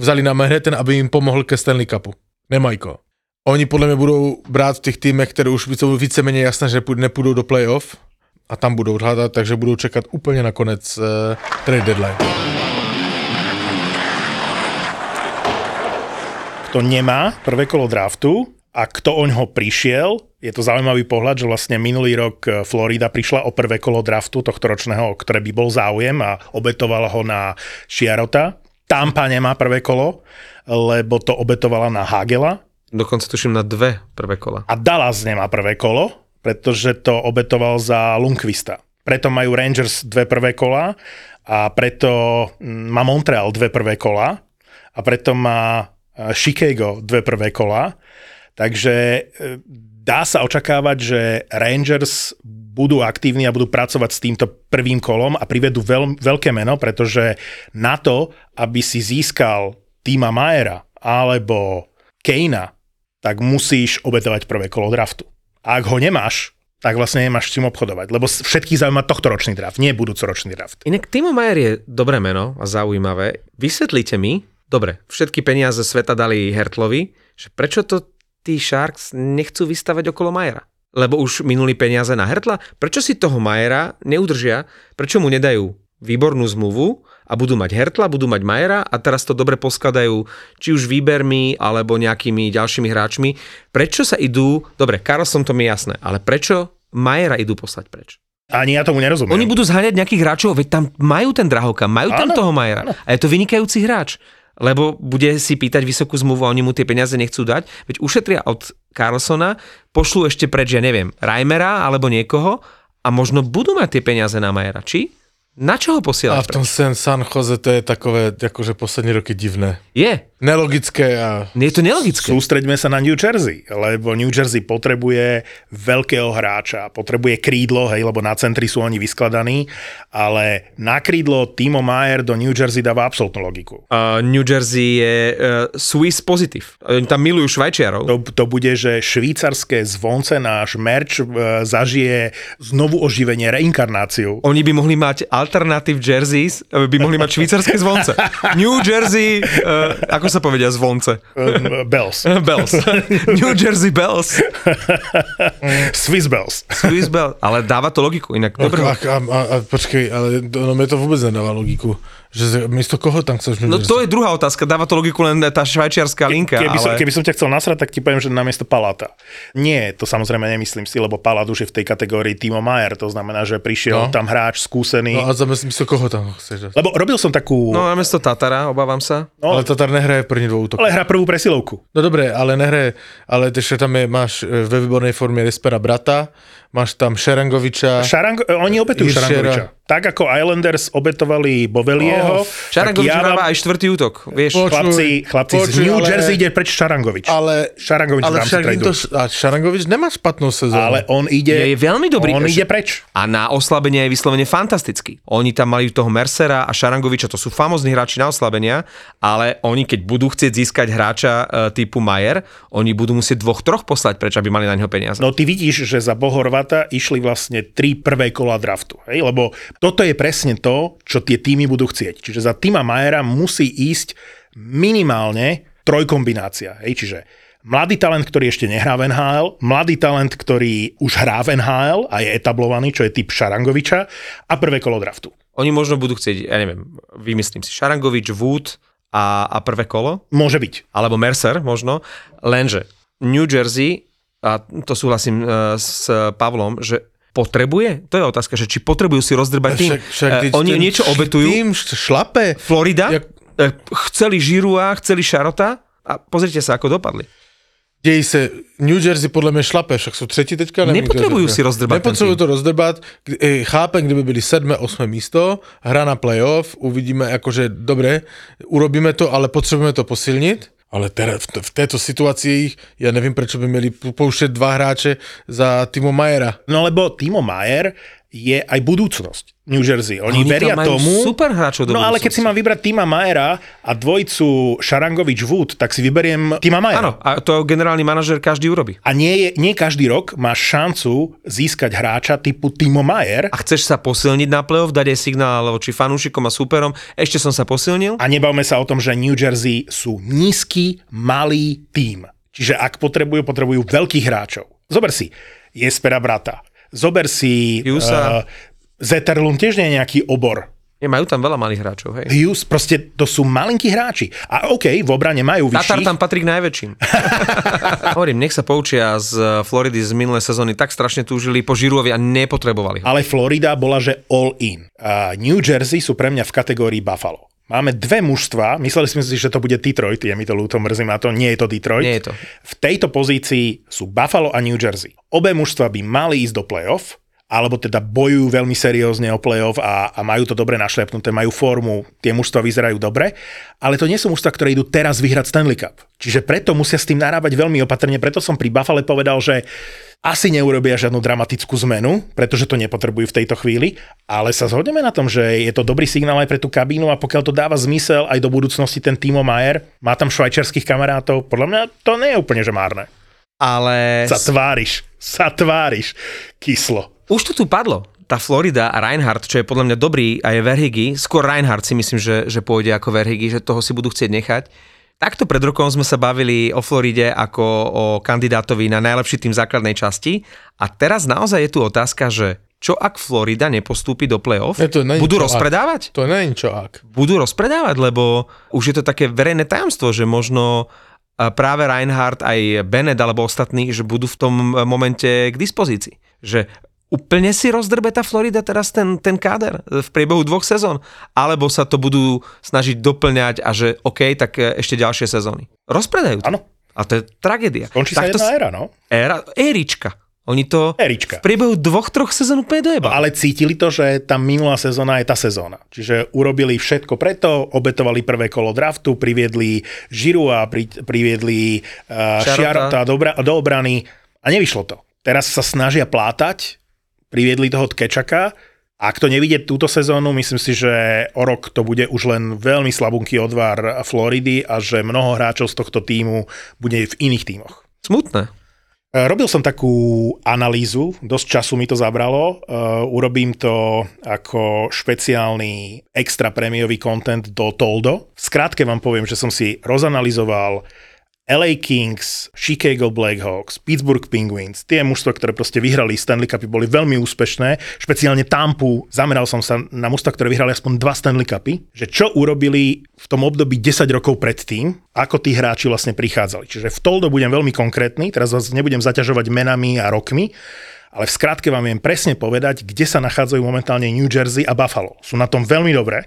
vzali na Manhattan, aby im pomohl ke Stanley Cupu? Nemají koho. Oni podľa mňa budú brát v tých týmech, ktoré už sú více menej jasné, že nepôjdou do playoff a tam budú hľadať, takže budú čekať úplne na konec uh, trade deadline. Kto nemá prvé kolo draftu a kto oňho prišiel, je to zaujímavý pohľad, že vlastne minulý rok Florida prišla o prvé kolo draftu tohto ročného, o ktoré by bol záujem a obetovala ho na Chiarota. Tampa nemá prvé kolo, lebo to obetovala na Hagela. Dokonca tuším na dve prvé kola. A Dallas nemá prvé kolo, pretože to obetoval za Lundqvista. Preto majú Rangers dve prvé kola a preto má Montreal dve prvé kola a preto má Chicago dve prvé kola. Takže dá sa očakávať, že Rangers budú aktívni a budú pracovať s týmto prvým kolom a privedú veľ, veľké meno, pretože na to, aby si získal Tima Mayera alebo Kanea, tak musíš obetovať prvé kolo draftu. A ak ho nemáš, tak vlastne nemáš s tým obchodovať, lebo všetkých zaujíma tohtoročný draft, nie budúcoročný draft. Inak Timo Mayer je dobré meno a zaujímavé. Vysvetlite mi, dobre, všetky peniaze sveta dali Hertlovi, že prečo to tí Sharks nechcú vystavať okolo Mayera. Lebo už minuli peniaze na Hertla. Prečo si toho Mayera neudržia? Prečo mu nedajú výbornú zmluvu a budú mať Hertla, budú mať Mayera a teraz to dobre poskladajú či už výbermi alebo nejakými ďalšími hráčmi. Prečo sa idú... Dobre, Karlsson, to mi je jasné, ale prečo Mayera idú poslať preč? Ani ja tomu nerozumiem. Oni budú zháňať nejakých hráčov, veď tam majú ten Drahoka, majú tam ano, toho Mayera. Ano. A je to vynikajúci hráč. Lebo bude si pýtať vysokú zmluvu a oni mu tie peniaze nechcú dať, veď ušetria od Karlssona, pošlú ešte preč, ja neviem, Reimera alebo niekoho a možno budú mať tie peniaze na Mayera, či? Na čo ho posielať? A v tom San Jose to je takové, akože posledné roky divné. Je. Nelogické. A... Je to nelogické. Sústreďme sa na New Jersey, lebo New Jersey potrebuje veľkého hráča, potrebuje krídlo, hej, lebo na centri sú oni vyskladaní, ale na krídlo Timo Mayer do New Jersey dáva absolútnu logiku. Uh, New Jersey je uh, Swiss pozitív. Oni tam milujú Švajčiarov. To, to bude, že švýcarské zvonce, náš merch uh, zažije znovu oživenie, reinkarnáciu. Oni by mohli mať alternative jerseys, by mohli mať švýcarské zvonce. New Jersey, uh, ako Ako sa povedia zvonce? Um, bells. Bells. New Jersey Bells. Swiss Bells. Swiss Bells. Ale dáva to logiku inak. Ak, ak, a, a počkej, ale no, mne to vôbec nedáva logiku. Že miesto koho tam chceš? No to je druhá otázka. Dáva to logiku len tá švajčiarska linka. Keby, ale... som, keby som ťa chcel nasrať, tak ti poviem, že namiesto Palata. Nie, to samozrejme nemyslím si, lebo Palat už je v tej kategórii Timo Mayer. To znamená, že prišiel no. tam hráč skúsený. No a za miesto koho tam chceš? Lebo robil som takú... No namiesto Tatara, obávam sa. No, ale Tatar nehraje první dvou útokov. Ale hrá prvú presilovku. No dobre, ale nehraje, ale ešte tam je, máš ve výbornej forme Jespera Brata, máš tam Šarangoviča. Šarango- oni obetujú Šarangoviča. Tak ako Islanders obetovali Bovelieho, oh, Šarangovič ja vám... aj štvrtý útok, vieš. Počuj, chlapci, chlapci počuj, z New ale... Jersey ide preč Šarangovič. Ale Šarangovič ale to, a Šarangovič nemá špatnú sezónu. Ale on ide, je veľmi dobrý. On ide preč. A na oslabenie je vyslovene fantastický. Oni tam mali toho Mercera a Šarangoviča, to sú famózni hráči na oslabenia, ale oni keď budú chcieť získať hráča e, typu Mayer, oni budú musieť dvoch, troch poslať preč, aby mali na neho peniaze. No ty vidíš, že za Bohorvata išli vlastne tri prvé kola draftu, hej? Lebo toto je presne to, čo tie týmy budú chcieť. Čiže za Tima Mayera musí ísť minimálne trojkombinácia. Hej? Čiže mladý talent, ktorý ešte nehrá v en há el, mladý talent, ktorý už hrá v en há el a je etablovaný, čo je typ Šarangoviča a prvé kolo draftu. Oni možno budú chcieť, ja neviem, vymyslím si, Šarangovič, Wood a, a prvé kolo? Môže byť. Alebo Mercer možno, lenže New Jersey, a to súhlasím uh, s Pavlom, že potrebuje? To je otázka, že či potrebujú si rozdrbať tým. Však, však, uh, oni niečo obetujú. Tým šlape. Florida? Jak... chceli Žirua, chceli Šarota a pozrite sa, ako dopadli. Dejí se, New Jersey podle mě šlape, však jsou třetí teďka. Nepotřebují si rozdrbat. Nepotřebují to rozdrbat. Chápem, kdyby byli sedmé, osmé místo, hra na playoff, uvidíme, jakože dobré, urobíme to, ale potřebujeme to posilnit. Ale teda v této situácii, ja neviem, prečo by mieli poušieť dva hráče za Timo Mayera. No lebo Timo Mayer je aj budúcnosť New Jersey. Oni, Oni veria tomu... super hráčov do No budúcnosti. Ale keď si mám vybrať Tima Mayera a dvojicu Šarangovič-Wood, tak si vyberiem Tima Mayera. Áno, a to generálny manažer každý urobí. A nie, je, nie každý rok máš šancu získať hráča typu Timo Mayer. A chceš sa posilniť na playoff, dať aj signál či fanúšikom a súperom. Ešte som sa posilnil. A nebavme sa o tom, že New Jersey sú nízky, malý tím. Čiže ak potrebujú, potrebujú veľkých hráčov. Zober si Jespera Brata. Zober si... Uh, Zetterlund tiež nie je nejaký obor. Majú tam veľa malých hráčov, hej. Hughes, proste to sú malinkí hráči. A okej, okay, v obrane majú vyšších. Tatar tam patrí k najväčším. Hovorím, nech sa poučia z Floridy z minulé sezóny. Tak strašne túžili po Žiruovi a nepotrebovali ho. Ale Florida bola, že all in. Uh, New Jersey sú pre mňa v kategórii Buffalo. Máme dve mužstva. Mysleli sme si, že to bude Detroit. Je mi to ľúto, mrzím na to. Nie je to Detroit. Nie je to. V tejto pozícii sú Buffalo a New Jersey. Obe mužstva by mali ísť do play-off, alebo teda bojujú veľmi seriózne o play-off a, a majú to dobre našlepnuté, majú formu, tie mužstva vyzerajú dobre, ale to nie sú mužstva, ktoré idú teraz vyhrať Stanley Cup. Čiže preto musia s tým narábať veľmi opatrne, preto som pri Buffale povedal, že asi neurobia žiadnu dramatickú zmenu, pretože to nepotrebujú v tejto chvíli, ale sa zhodneme na tom, že je to dobrý signál aj pre tú kabínu a pokiaľ to dáva zmysel aj do budúcnosti ten Timo Mayer, má tam švajčiarskych kamarátov, podľa mňa to nie je úplne že márne. Ale... Sa tváriš, sa tváriš, kyslo. Už to tu padlo. Tá Florida a Reinhardt, čo je podľa mňa dobrý a je Verhigi, skôr Reinhardt si myslím, že, že pôjde ako Verhigi, že toho si budú chcieť nechať. Takto pred rokom sme sa bavili o Floride ako o kandidátovi na najlepší tým základnej časti a teraz naozaj je tu otázka, že čo ak Florida nepostúpi do play-off? Je to budú rozpredávať? Ak. To nie je čo ak. Budú rozpredávať, lebo už je to také verejné tajomstvo, že možno práve Reinhardt aj Bennett alebo ostatní, že budú v tom momente k dispozícii. Že úplne si rozdrbe tá Florida teraz ten, ten káder v priebehu dvoch sezón. Alebo sa to budú snažiť doplňať a že OK, tak ešte ďalšie sezóny. Rozpredajú to. Áno. A to je tragédia. Končí sa jedna éra, no? Éra, érička. Oni to érička. V priebehu dvoch, troch sezón úplne dojebali. No, ale cítili to, že tá minulá sezóna je tá sezóna. Čiže urobili všetko preto, obetovali prvé kolo draftu, priviedli Žirua, pri, priviedli uh, Šarota do, do obrany a nevyšlo to. Teraz sa snažia plátať, priviedli toho Tkečaka. Ak to nevidieť túto sezónu, myslím si, že o rok to bude už len veľmi slabunký odvar Floridy a že mnoho hráčov z tohto týmu bude v iných týmoch. Smutné. Robil som takú analýzu, dosť času mi to zabralo. Urobím to ako špeciálny extra prémiový content do Toldo. V skrátke vám poviem, že som si rozanalyzoval el ej Kings, Chicago Blackhawks, Pittsburgh Penguins, tie mužstva, ktoré proste vyhrali Stanley Cupy, boli veľmi úspešné, špeciálne Tampu. Zameral som sa na mužstva, ktoré vyhrali aspoň dva Stanley Cupy, že čo urobili v tom období desať rokov predtým, ako tí hráči vlastne prichádzali. Čiže v Toldo budem veľmi konkrétny, teraz vás nebudem zaťažovať menami a rokmi, ale v skratke vám viem presne povedať, kde sa nachádzajú momentálne New Jersey a Buffalo. Sú na tom veľmi dobré,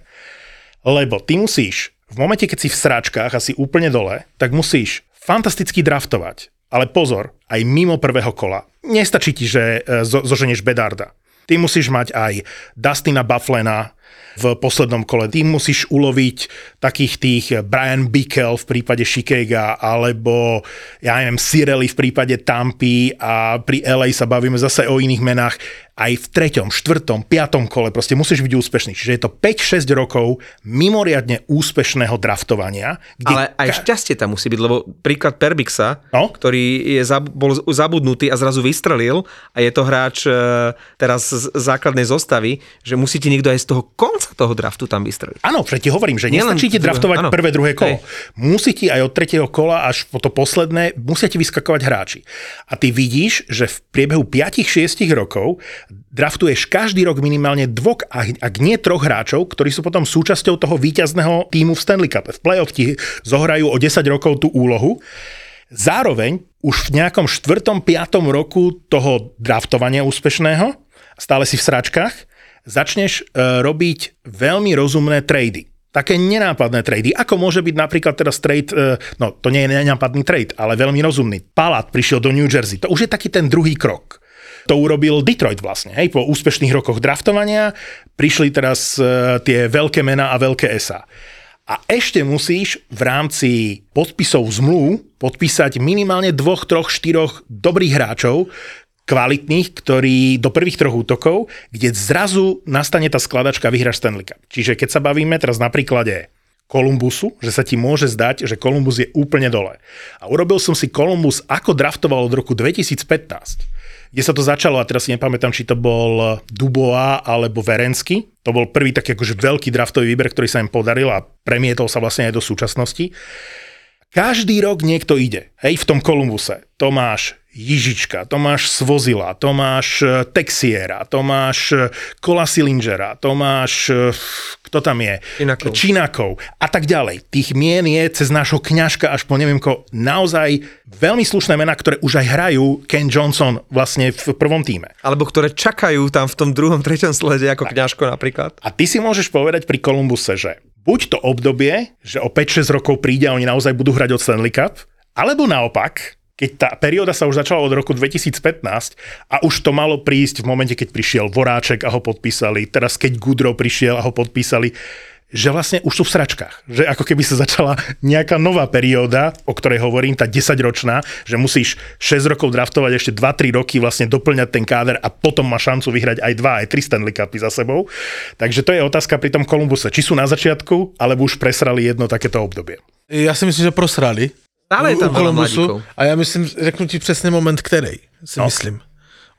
lebo ty musíš, v momente, keď si v sráčkách asi úplne dole, tak musíš fantasticky draftovať, ale pozor, aj mimo prvého kola. Nestačí ti, že zo, zoženieš Bedarda. Ty musíš mať aj Dustina Bufflina v poslednom kole. Ty musíš uloviť takých tých Brian Bickel v prípade Chicaga, alebo ja neviem, Cirelli v prípade Tampy a pri el ej sa bavíme zase o iných menách. Aj v treťom, štvrtom, piatom kole proste musíš byť úspešný. Čiže je to päť šesť rokov mimoriadne úspešného draftovania. Kde... Ale aj šťastie tam musí byť, lebo príklad Perbixa, no? Ktorý je, bol zabudnutý a zrazu vystrelil a je to hráč teraz z základnej zostavy, že musí ti niekto aj z toho konca toho draftu tam vystreliť. Áno, preto ti hovorím, že nestačí ti draftovať áno. prvé, druhé kolo. Hej. Musí ti aj od tretieho kola až po to posledné, musia ti vyskakovať hráči. A ty vidíš, že v priebehu päť šesť rokov draftuješ každý rok minimálne dvok, ak nie troch hráčov, ktorí sú potom súčasťou toho víťazného týmu v Stanley Cup. V play-off ti zohrajú o desať rokov tú úlohu. Zároveň už v nejakom štvrtom, piatom roku toho draftovania úspešného, stále si v sračkách, začneš robiť veľmi rozumné trady. také nenápadné trady. Ako môže byť napríklad teraz trade, no to nie je nenápadný trade, ale veľmi rozumný. Palát prišiel do New Jersey. To už je taký ten druhý krok. To urobil Detroit vlastne. Hej, po úspešných rokoch draftovania prišli teraz tie veľké mená a veľké esá. A ešte musíš v rámci podpisov zmluv podpísať minimálne dvoch, troch, štyroch dobrých hráčov, kvalitných, ktorí do prvých troch útokov, kde zrazu nastane tá skladačka a vyhráš Stanley Cup. Čiže keď sa bavíme teraz na príklade Kolumbusu, že sa ti môže zdať, že Kolumbus je úplne dole. A urobil som si Kolumbus, ako draftoval od roku dvetisícpätnásť, kde sa to začalo, a teraz si nepamätám, či to bol Dubois alebo Verensky. To bol prvý taký akože veľký draftový výber, ktorý sa im podaril a premietol sa vlastne aj do súčasnosti. Každý rok niekto ide. Hej, v tom Kolumbuse. To máš Jižička, to máš Svozila, to máš Texiera, to máš Kola Silingera, to máš, kto tam je? Činakov. Činakov a tak ďalej. Tých mien je cez nášho kňažka až po neviem ko, naozaj veľmi slušné mená, ktoré už aj hrajú Ken Johnson vlastne v prvom týme. Alebo ktoré čakajú tam v tom druhom, treťom slede ako kňažko napríklad. A ty si môžeš povedať pri Kolumbuse, že buď to obdobie, že o päť šesť rokov príde a oni naozaj budú hrať od Stanley Cup, alebo naopak, keď tá perióda sa už začala od roku dvetisícpätnásť a už to malo prísť v momente, keď prišiel Voráček a ho podpísali, teraz keď Goodrow prišiel a ho podpísali, že vlastne už sú v sračkách. Že ako keby sa začala nejaká nová perióda, o ktorej hovorím, tá desaťročná, že musíš šesť rokov draftovať, ešte dva tri roky vlastne doplňať ten káder a potom má šancu vyhrať aj dva, aj tri Stanley Cupy za sebou. Takže to je otázka pri tom Kolumbuse. Či sú na začiatku, alebo už presrali jedno takéto obdobie. Ja si myslím, že prosrali. Stále je tam Kolumbusu a já myslím, řeknu ti přesně moment, který si no. myslím.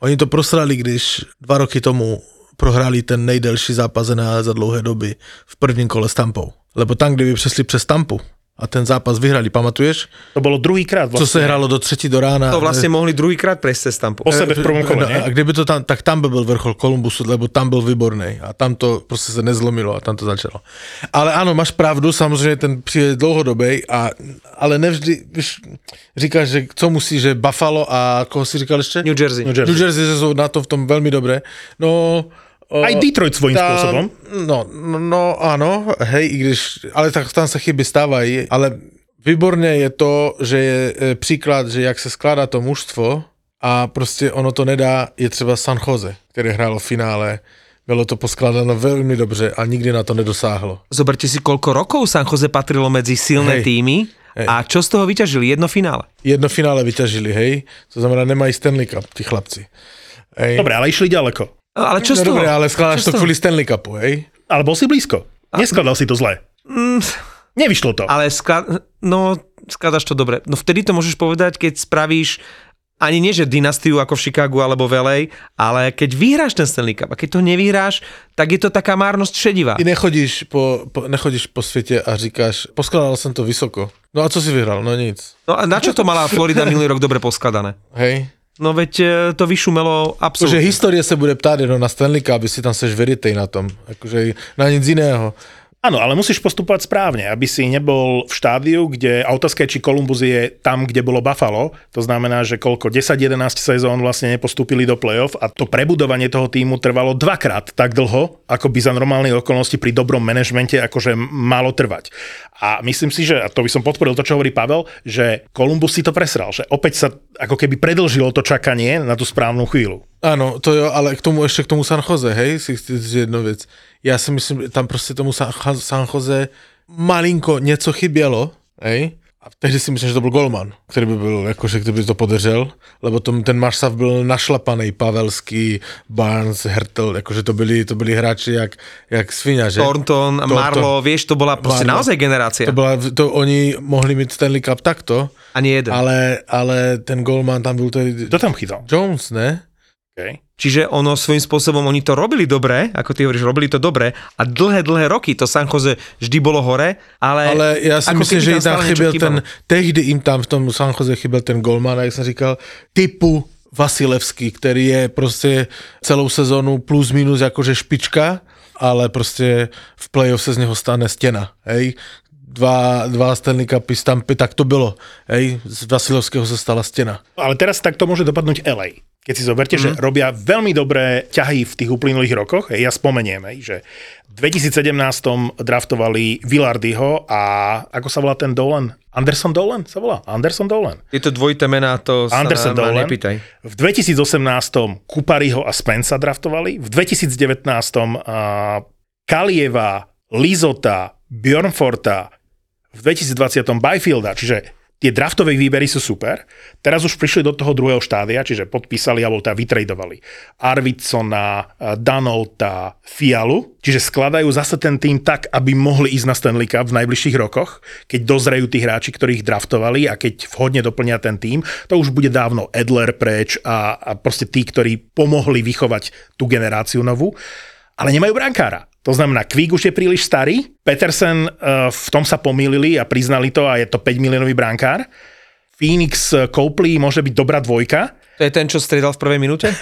Oni to prosrali, když dva roky tomu prohráli ten nejdelší zápas N H L za dlouhé doby v prvním kole s Tampou. Lebo tam, kdyby přesli přes Tampu a ten zápas vyhrali, pamatuješ? To bylo druhýkrát vlastně. Co se hrálo do třetí do rána. To vlastně mohli druhýkrát přes s Tampou. Po sebe v prvom kole, ne? A kdyby to tam, tak tam by byl vrchol Kolumbusu, lebo tam byl výborný a tam to prostě se nezlomilo a tam to začalo. Ale ano, máš pravdu, samozřejmě ten přijde dlouhodobý, a, ale nevždy, víš, říkáš, že co musí, že Buffalo a koho si říkal ještě? New Jersey. New Jersey, New Jersey jsou na to v tom velmi dobré. No... Aj Detroit svojím tá, spôsobom. No, no áno, hej, i když, ale tak tam sa chyby stávají, ale výborné je to, že je príklad, že jak se skládá to mužstvo a prostě ono to nedá, je třeba San Jose, které hrálo v finále, bylo to poskládáno veľmi dobře a nikdy na to nedosáhlo. Zoberte si, koľko rokov San Jose patrilo medzi silné hej. týmy hej. a čo z toho vyťažili? Jedno finále. Jedno finále vyťažili, hej, to znamená, nemají Stanley Cup, tí chlapci. Hej. Dobre, ale išli ďaleko. Ale čo no z toho? Dobre, ale skládáš to kvôli Stanley Cupu, hej? Ale bol si blízko. Neskladal si to zle. Mm, Nevyšlo to. Ale skla- no, skladáš to dobre. No vtedy to môžeš povedať, keď spravíš ani nie, že dynastiu ako v Chicagu alebo v el ej, ale keď vyhráš ten Stanley Cup a keď to nevyhráš, tak je to taká márnosť šedivá. Ty nechodíš po, po, nechodíš po svete a říkáš, poskladal som to vysoko. No a co si vyhral? No nic. No a na čo to mala Florida minulý rok dobre poskladané? Hej. No veď to vyšumelo absolútne. Akože história sa bude ptáť no, na Stanley Cup, aby si tam seš veritej na tom. Akože na nic iného. Áno, ale musíš postupovať správne, aby si nebol v štádiu, kde, a otázka je, či Kolumbus je tam, kde bolo Buffalo, to znamená, že koľko, desať jedenásť sezón vlastne nepostúpili do playoff a to prebudovanie toho týmu trvalo dvakrát tak dlho, ako by za normálnej okolnosti pri dobrom manažmente akože malo trvať. A myslím si, že, a to by som podporil to, čo hovorí Pavel, že Kolumbus si to presral, že opäť sa ako keby predlžilo to čakanie na tú správnu chvíľu. Áno, to jo, ale k tomu ešte k tomu San Jose, hej, si chci říct jednu vec. Ja si myslím, tam proste tomu San Jose malinko nieco chybielo, hej, a vtedy si myslím, že to bol golman, ktorý by byl, akože, kto by to podržel, lebo tom, ten Marsav byl našlapaný, Pavelský, Barnes, Hertel, akože to byli, to byli hráči jak, jak svinia, že? Thornton, Thornton Marlo, vieš, to bola proste Marlo, naozaj generácia. To bola, to oni mohli mít Stanley Cup takto, ani jeden. Ale, ale ten golman tam byl tedy... Kto tam chytal? Jones, ne? Okay. Čiže ono svojím spôsobom, oni to robili dobre, ako ty hovoríš, robili to dobre a dlhé, dlhé roky to San Jose vždy bolo hore, ale... Ale ja si myslím, že im tam chybel ten... Tehdy im tam v tom San Jose chybel ten golman, jak som říkal, typu Vasilevský, ktorý je proste celou sezónu plus minus akože špička, ale proste v play-off sa z neho stane stena, hej? dva, dva Stanley Cupy, Stampe, tak to bylo. Hej, z Vasilovského sa stala stena. Ale teraz takto môže dopadnúť el ej. Keď si zoberte, mm. že robia veľmi dobré ťahy v tých uplynulých rokoch. Hej, ja spomeniem, hej, že v dvetisícsedemnástom draftovali Willardyho a ako sa volá ten Dolan? Anderson Dolan sa volá? Anderson Dolan. Je to dvojité mená, to sa Anderson na, Dolan. Nepýtaj. V dvetisícosemnástom Kupariho a Spensa draftovali. V dvetisícdevätnástom uh, Kalieva, Lizota, Bjornforta, v dvetisícdvadsiatom Byfielda, čiže tie draftové výbery sú super. Teraz už prišli do toho druhého štádia, čiže podpísali alebo tá vytradovali Arvidssona, Danolta, Fialu, čiže skladajú zase ten tým tak, aby mohli ísť na Stanley Cup v najbližších rokoch, keď dozrejú tí hráči, ktorých draftovali a keď vhodne doplnia ten tým, to už bude dávno Edler preč a, a proste tí, ktorí pomohli vychovať tú generáciu novú, ale nemajú brankára. To znamená, Kvik už je príliš starý, Petersen, v tom sa pomýlili a priznali to a je to päť miliónový brankár. Phoenix Copley môže byť dobrá dvojka. To je ten, čo striedal v prvej minúte?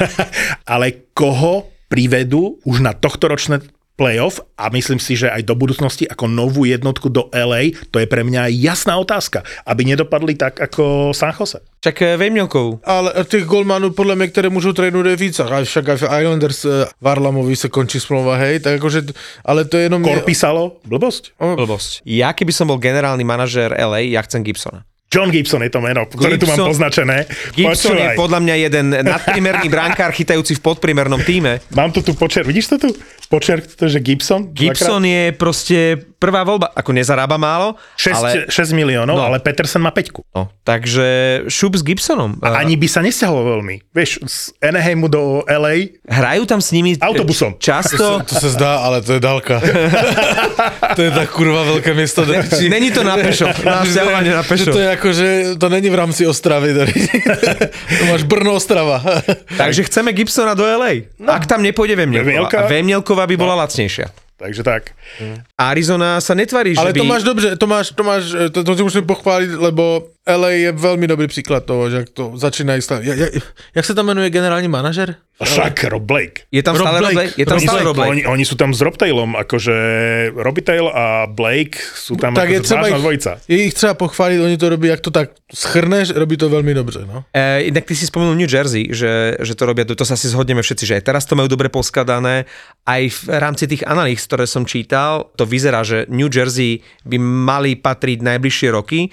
Ale koho privedú už na tohtoročné playoff a myslím si, že aj do budúcnosti ako novú jednotku do el ej, to je pre mňa jasná otázka, aby nedopadli tak ako San Jose. Však Vejmilkov. Ale tých golmanov podľa mňa, ktoré môžu trénúť aj víca. Však aj v Islanders Varlamovi sa končí smlouva, hej. Tak akože, ale to je jenom... Korpisalo? Blbosť? Oh. Blbosť. Ja keby som bol generálny manažér el ej, ja chcem Gibsona. John Gibson je to meno, ktoré Gibson, tu mám poznačené. Gibson Počúvaj. Je podľa mňa jeden nadprimerný brankár, chytajúci v podprimernom tíme. Mám tu tu počer, vidíš to tu? Počer, to je Gibson. Gibson dvakrát? Je proste prvá voľba, ako nezarába málo. šesť miliónov, no. Ale Petersen má päťku. No, takže šup s Gibsonom. A ani by sa nestiahlo veľmi. Vieš, z Anaheimu do el ej. Hrajú tam s nimi autobusom. Často. To sa, to sa zdá, ale to je dálka. To je tá kurva veľké miesto. Není to na pešo. Na vzťahovanie na pešo. Akože to není v rámci Ostravy. To máš Brno-Ostrava. Takže chceme Gibsona do el ej. No. Ak tam nepôjde Vejmelkova. Vejmelkova by bola no. lacnejšia. Takže tak. Arizona sa netvarí, ale že by... Ale to máš dobře, to máš, to máš, to, to si musím pochváliť, lebo el ej je veľmi dobrý príklad toho, že to začína ísť... Ja, ja, jak sa tam menuje generálny manažer? Však, Rob Blake. Je tam Rob stále Blake. Rob Blake? Je tam Rob stále Blake. Rob Blake. Oni, oni sú tam s Rob Taylom, akože Robbie Tail a Blake sú tam tak akože vážna dvojica. Je ich treba pochváliť, oni to robí, jak to tak schrneš, robí to veľmi dobře, no. E, inak ty si spomenul New Jersey, že, že to robia, to sa si zhodneme všetci, že teraz to majú dobre poskladané, aj v rámci tých analýz, ktoré som čítal, to vyzerá, že New Jersey by mali patriť najbližšie roky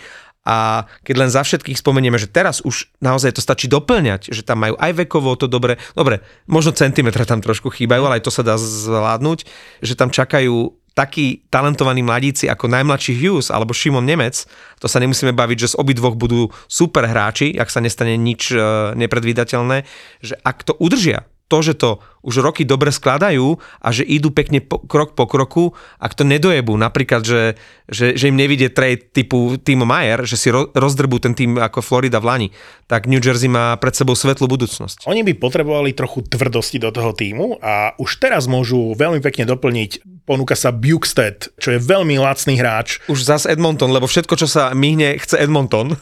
a keď len za všetkých spomenieme, že teraz už naozaj to stačí doplňať, že tam majú aj vekovo to dobre, dobre, možno centimetre tam trošku chýbajú, ale aj to sa dá zvládnuť, že tam čakajú takí talentovaní mladíci ako najmladší Hughes alebo Šimon Nemec, to sa nemusíme baviť, že z obidvoch budú super hráči, ak sa nestane nič nepredvídateľné, že ak to udržia, to, že to už roky dobre skladajú a že idú pekne po, krok po kroku, ak to nedojebú, napríklad, že, že, že im nevidie trade typu Timo Meier, že si ro, rozdrbú ten tým ako Florida v Lani, tak New Jersey má pred sebou svetlú budúcnosť. Oni by potrebovali trochu tvrdosti do toho týmu a už teraz môžu veľmi pekne doplniť, ponúka sa Bukestead, čo je veľmi lacný hráč. Už zas Edmonton, lebo všetko, čo sa mihne, chce Edmonton.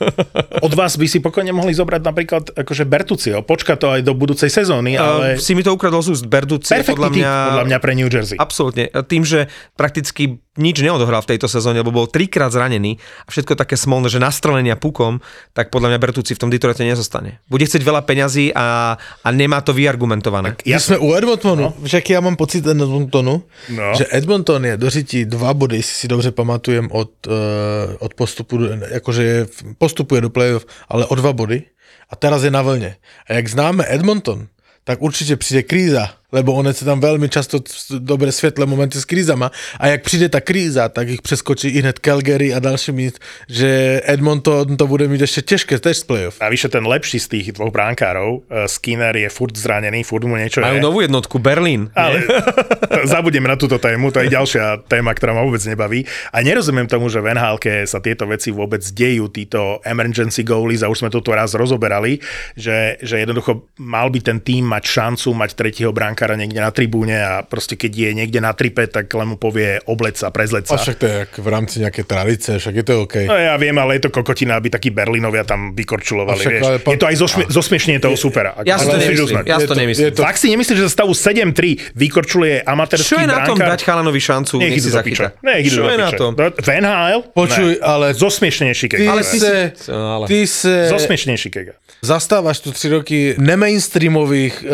Od vás by si pokojne mohli zobrať napríklad akože Bertuccio, počka to aj do budúcej sezóny, ale... Um, si mi to ukradol z úst. Berducci je podľa mňa... podľa mňa pre New Jersey. Absolútne. Tým, že prakticky nič neodohral v tejto sezóne, lebo bol trikrát zranený a všetko také smolné, že nastrelenia pukom, tak podľa mňa Bertucci v tom Detroite nezostane. Bude chcieť veľa peňazí a, a nemá to vyargumentované. Tak ja sme u Edmontonu. No. Však ja mám pocit Edmontonu, no. Že Edmonton je dořití dva body, jestli si dobře pamatujem, od, uh, od postupu, akože postupuje do playoff, ale o dva body a teraz je na vlne. A jak známe Edmonton, tak určite príde kríza, lebo one sa tam veľmi často dobre svetlé momenty s krízama a jak príde tá kríza, tak ich preskočí i hned Calgary a dalšími, že Edmonton to bude mít ešte ťažké tež z playoff. A vyše ten lepší z tých dvoch bránkárov, Skinner je furt zranený, furt mu niečo je. Majú novú jednotku, Berlín. Ale zabudem na túto tému, to je ďalšia téma, ktorá ma vôbec nebaví. A nerozumiem tomu, že v en há elke sa tieto veci vôbec dejú, títo emergency goalies, a už sme to tu raz rozoberali, že, že jednoducho mal by ten tým mať šancu mať tretieho bránka brankára niekde na tribúne a proste keď je niekde na tripe, tak len mu povie obleč sa, prezleč sa. A však to je v rámci nejakej tradície, však je to OK. No ja viem, ale je to kokotina, aby takí Berlinovia tam vykorčulovali, však, vieš. Pán... Je to aj zošmi... zosmiešne toho supera. Ja si to nemyslím. Ja si to nemyslím. To... Ak si nemyslíš, že za stavu sedem tri vykorčuluje amatérský brankár. Čo je na tom dať chalanovi šancu, nech si zachytá? Nech je na tom. V en há el? Počuj, ale zosmiešnejší kega. Ty sa zosmiešnejší kega. Zastávaš tu tri roky nemainstreamových e, e,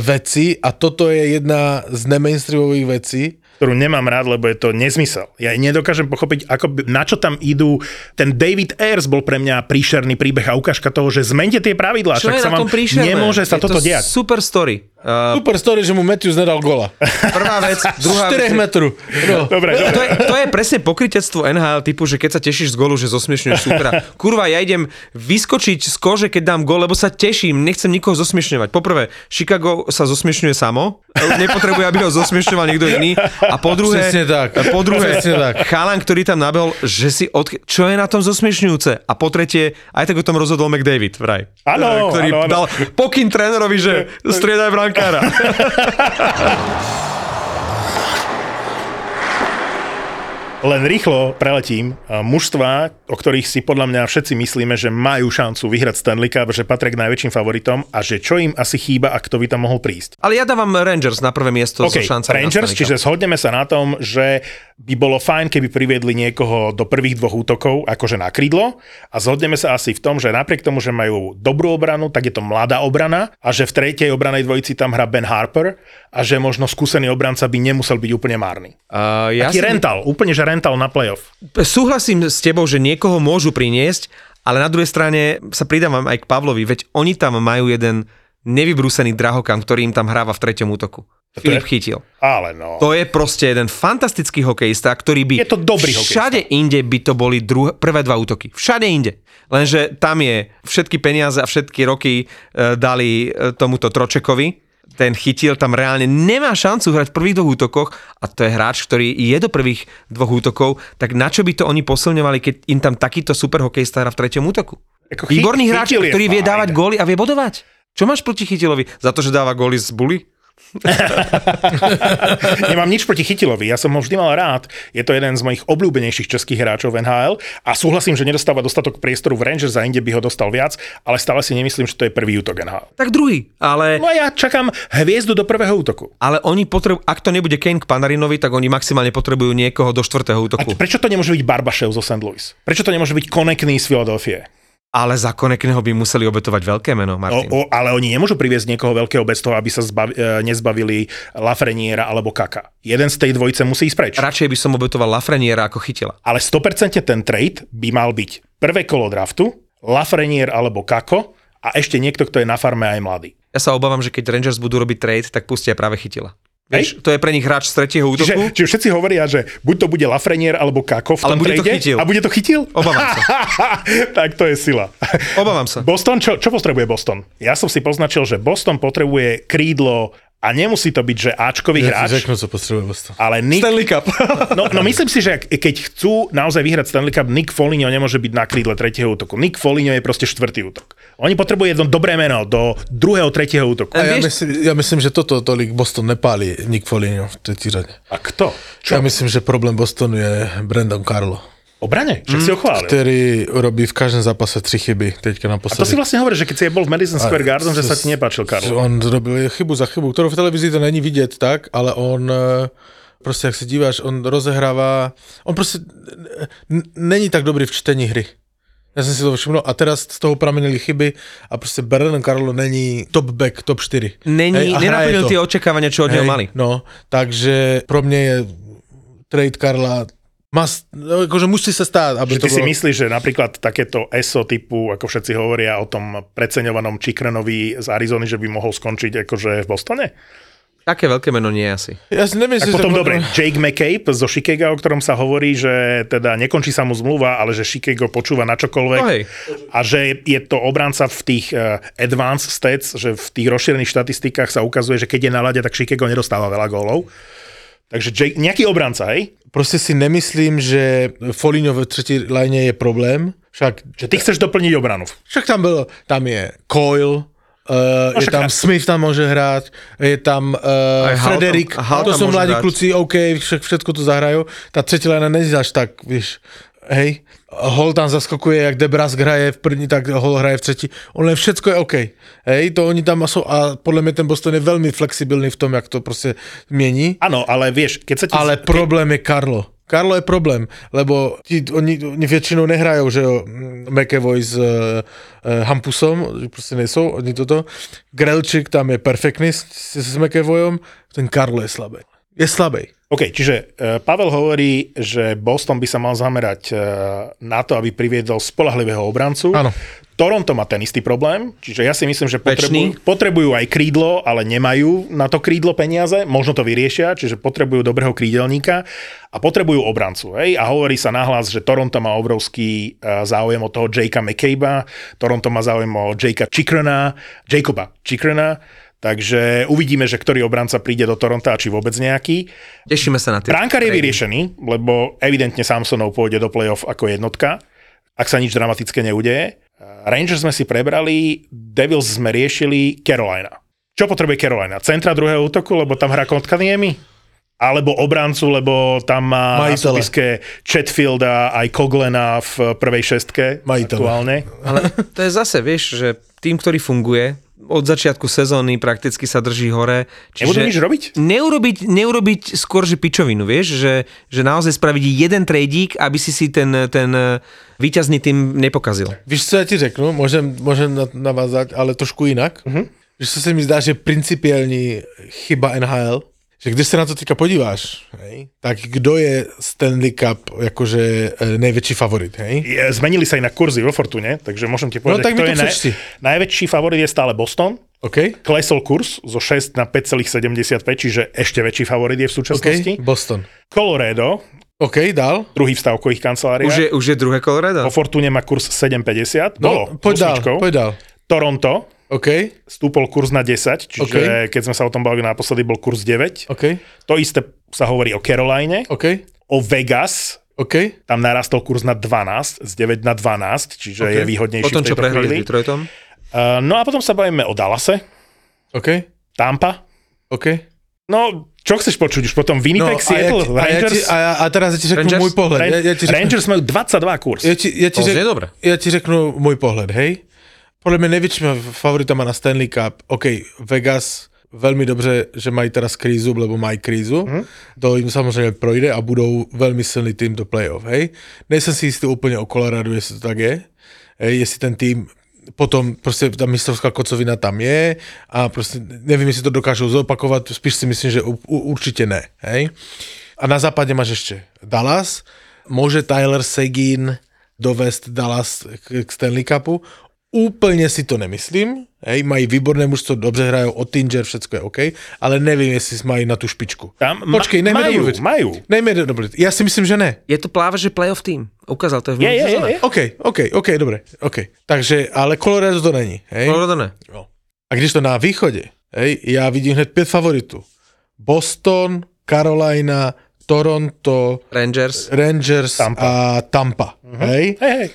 vecí a toto je jedna z nemainstreamových vecí, ktorú nemám rád, lebo je to nezmysel. Ja nedokážem pochopiť, ako, na čo tam idú. Ten David Ayers bol pre mňa príšerný príbeh a ukážka toho, že zmente tie pravidlá. Čo je na tom príšerné? Nemôže sa je toto to diať. Super story. Uh, super story, že mu Matthews nedal gola. Prvá vec, druhá štyri vec. štyri metrov. No. Dobre, dobre. To, je, to je presne pokrytectvo en há el typu, že keď sa tešíš z golu, že zosmiešňuješ supera. Kurva, ja idem vyskočiť z kože, keď dám gol, lebo sa teším, nechcem nikoho zosmiešňovať. Poprvé, Chicago sa zosmiešňuje samo. Nepotrebuje, aby ho zosmiešňoval niekto iný. A po druhé, po druhé chalan, ktorý tam nabehol, že si od... Čo je na tom zosmiešňujúce? A po tretie, aj tak o tom rozhodol McDavid, vraj. Áno, ktorý ano, ano. Dal pokyn trénerovi, že striedaj brankára. Len rýchlo preletím mužstva, o ktorých si podľa mňa všetci myslíme, že majú šancu vyhrať Stanley Cup, že patria k najväčším favoritom a že čo im asi chýba a kto by tam mohol prísť. Ale ja dávam Rangers na prvé miesto okay, so šancami. Rangers, na čiže shodneme sa na tom, že by bolo fajn, keby priviedli niekoho do prvých dvoch útokov, akože na krídlo, a zhodneme sa asi v tom, že napriek tomu, že majú dobrú obranu, tak je to mladá obrana a že v tretej obranej dvojici tam hrá Ben Harper a že možno skúsený obranca by nemusel byť úplne márny. Uh, ja Taký som... rental, úplne že rental na playoff. Súhlasím s tebou, že niekoho môžu priniesť, ale na druhej strane sa pridávam aj k Pavlovi, veď oni tam majú jeden nevybrúsený drahokam, ktorý im tam hráva v treťom útoku. Filip Chytil. Ale no. To je proste jeden fantastický hokejista, ktorý by... Je to dobrý hokejista. Všade inde by to boli druh- prvé dva útoky. Všade inde. Lenže tam je všetky peniaze a všetky roky e, dali e, tomuto Tročekovi. Ten Chytil tam reálne nemá šancu hrať v prvých dvoch útokoch a to je hráč, ktorý je do prvých dvoch útokov, tak na čo by to oni posilňovali, keď im tam takýto super hokejista hra v treťom útoku? Eko Výborný chy- hráč, ktorý vie dávať góly a vie bodovať. Čo máš proti Chytilovi? Za to, že dáva góly z buly? Nemám nič proti Chytilovi, ja som ho vždy mal rád. Je to jeden z mojich obľúbenejších českých hráčov v en há el a súhlasím, že nedostáva dostatok priestoru v Rangers a inde by ho dostal viac, ale stále si nemyslím, že to je prvý útok en há el. Tak druhý, ale... No ja čakám hviezdu do prvého útoku. Ale oni potrebujú, ak to nebude Kane k Panarinovi, tak oni maximálne potrebujú niekoho do štvrtého útoku. A prečo to nemôže byť Barbašev zo Saint Louis? Prečo to nemôže byť Konekný z Filadelfie? Ale za Konekného by museli obetovať veľké meno, Martin. O, o, ale oni nemôžu priviesť niekoho veľkého bez toho, aby sa zbavi, e, nezbavili Lafreniera alebo Kaka. Jeden z tej dvojice musí ísť preč. Radšej by som obetoval Lafreniera ako Chytila. Ale sto percent ten trade by mal byť prvé kolo draftu, Lafrenier alebo Kako a ešte niekto, kto je na farme aj mladý. Ja sa obávam, že keď Rangers budú robiť trade, tak pustia práve Chytila. Vieš, to je pre nich hráč z tretieho útoku. Čiže, čiže všetci hovoria, že buď to bude Lafreniere alebo Kako v tom trade. A bude to Chytil? Obávam sa. Tak to je sila. Obávam sa. Boston, čo, čo potrebuje Boston? Ja som si poznačil, že Boston potrebuje krídlo a nemusí to byť, že Ačkový ja hráč. Řeknu, co potrebuje Boston. Ale Nick... Stanley Cup. no, no myslím si, že keď chcú naozaj vyhrať Stanley Cup, Nick Foligno nemôže byť na krídle tretieho útoku. Nick Foligno je proste štvrtý útok. Oni potrebujú jedno dobré meno do druhého, tretieho útoku. Ja, vieš... myslím, ja myslím, že toto tolik Boston nepálí Nick Foligno v tretí rade. A kto? Čo? Ja myslím, že problém Bostonu je Brandon Carlo. Obrane, však mm, si ho chválil. Ktorý robí v každom zápase tri chyby. Teďka na a to si vlastne hovorí, že keď si bol v Madison Square Garden, že sa ti nepáčil Carlo. On robil chybu za chybu, ktorú v televízii to není vidieť, tak, ale on... Proste, ak si díváš, on rozehráva... On proste n- není tak dobrý v čtení hry. Ja som si to všimnul a teraz z toho pramenili chyby a proste Brandon Carlo není top back, top štyri. Není, nenaplnil tie očakávania, čo od neho mali. No, takže pro mňa je trade Carla má, akože musí sa stáť. Aby to ty bolo... si myslíš, že napríklad takéto eso typu, ako všetci hovoria o tom preceňovanom Chikrenovi z Arizony, že by mohol skončiť akože v Bostone? Také veľké meno nie asi. Ja si nemyslím, tak potom že... dobre, Jake McCabe zo Chicago, o ktorom sa hovorí, že teda nekončí sa mu zmluva, ale že Chicago počúva na čokoľvek. Oh, a že je to obranca v tých uh, advanced stats, že v tých rozšírených štatistikách sa ukazuje, že keď je na ľade, tak Chicago nedostáva veľa gólov. Takže Jake, nejaký obranca, hej? Proste si nemyslím, že Foligno v tretí line je problém. Však... Že ty chceš doplniť obranu. Však tam bolo, tam je Coyle, Uh, je tam Smith, tam môže hrať, je tam uh, Frederik, to sú mladí kluci, OK, všetko to zahrajú. Tá tretilena nezíš tak, vieš, hej. Hol tam zaskakuje, jak Debrask hraje v první, tak Hol hraje v tretí. On len všetko je OK. Hej, to oni tam sú a podľa mňa ten Boston je veľmi flexibilný v tom, jak to proste miení. Áno, ale vieš, keď sa ti... Ale problém je Karlo. Karlo je problém, lebo tí, oni, oni väčšinou nehrajú, že jo, McAvoy s uh, Hampusom, proste nesú, oni toto. Grelčík tam je perfektný s, s McAvoyom, ten Karlo je slabý. Je slabý. OK, čiže uh, Pavel hovorí, že Boston by sa mal zamerať uh, na to, aby priviedol spoľahlivého obrancu. Áno. Toronto má ten istý problém, čiže ja si myslím, že potrebujú, potrebujú aj krídlo, ale nemajú na to krídlo peniaze, možno to vyriešia, čiže potrebujú dobrého krídelníka a potrebujú obrancu. Hej? A hovorí sa nahlas, že Toronto má obrovský uh, záujem o toho Jakea McCabe'a, Toronto má záujem o Jakea Chikrena, Jacoba Chikrena. Takže uvidíme, že ktorý obranca príde do Toronta, či vôbec nejaký. Tešíme sa na tie. Brankár je vyriešený, lebo evidentne Samsonov pôjde do playoff ako jednotka, ak sa nič dramatické neudeje. Rangers sme si prebrali, Devils sme riešili, Carolina. Čo potrebuje Carolina? Centra druhého útoku, lebo tam hrá Kotkaniemi? Alebo obrancu, lebo tam má na súpiske Chatfielda aj Coglena v prvej šestke Majitele. Aktuálne. Ale to je zase, vieš, že tým, ktorý funguje, od začiatku sezóny prakticky sa drží hore. Čiže nebudú nič robiť? Neurobiť, neurobiť skôr, že pičovinu, vieš, že, že naozaj spraviť jeden tradík, aby si si ten, ten víťazný tým nepokazil. Víš, co ja ti řeknu? Môžem, môžem navázať, ale trošku inak. Uh-huh. Víš, co se mi zdá, že principiální chyba N H L, že když se na to teďka podíváš, hej, tak kdo je Stanley Cup jakože největší favorit? Hej? Je, zmenili sa i na kurzy vo Fortune, takže môžem ti povedať, no, tak kto je naj, najväčší favorit je stále Boston. Okay. Klesol kurz zo šesť na päť celá sedemdesiatpäť, čiže ešte väčší favorit je v súčasnosti. Okay. Boston. Colorado. OK, dal. Druhý v stavkových kanceláriách. Už je, už je druhé Colorado. Vo Fortune má kurz sedem päťdesiat. No, poď dal, poď dal. Toronto. OK. Stúpol kurz na desať, čiže okay. Keď sme sa o tom bavili naposledy, bol kurz deväť. OK. To isté sa hovorí o Caroline. OK. O Vegas. OK. Tam narastol kurz na dvanásť, z deväť na dvanásť, čiže okay. Je výhodnejší potom, v tejto chvíli. Detroitom. Uh, no a potom sa bavíme o Dallase. OK. Tampa. OK. No, čo chceš počuť už potom? Winnipeg, no, Seattle, ja Rangers? A, ja ti, a, a teraz ja ti řeknu Rangers? Môj pohľad. Ja, ja ti řeknu, Rangers majú dvadsaťdva kurz. Ja ti, ja ti to řek, je dobré. Ja ti řeknu môj pohľad, hej? Podľa mňa největšíma favoritama na Stanley Cup, OK, Vegas, veľmi dobře, že mají teraz krízu, lebo mají krízu, mm. To jim samozřejmě projde a budou velmi silný tým do playoff, hej. Nejsem si jistý úplně o Colorado, jestli to tak je, hej, jestli ten tým potom prostě ta mistrovská kocovina tam je a prostě nevím, jestli to dokážou zopakovat, spíš si myslím, že u, u, určitě ne, hej. A na západě máš ještě Dallas, může Tyler Seguin dovést Dallas k Stanley Cupu. Úplne si to nemyslím, hej, mají výborné mužstvo, dobře hrajú, Ottinger, všetko je OK, ale nevím, jestli mají na tú špičku. Tam ma- Počkej, nejme dobliť. Majú, majú. Ja si myslím, že ne. Je to pláva, že playoff tým. Ukázal to v minulých sezónach. OK, OK, OK, dobre, OK. Takže, ale Colorado to není, hej? Colorado ne. No. A když to na východe, hej, ja vidím hned päť favoritů. Boston, Carolina, Toronto, Rangers, Rangers Tampa. A Tampa, uh-huh. Hej? Hej, hej.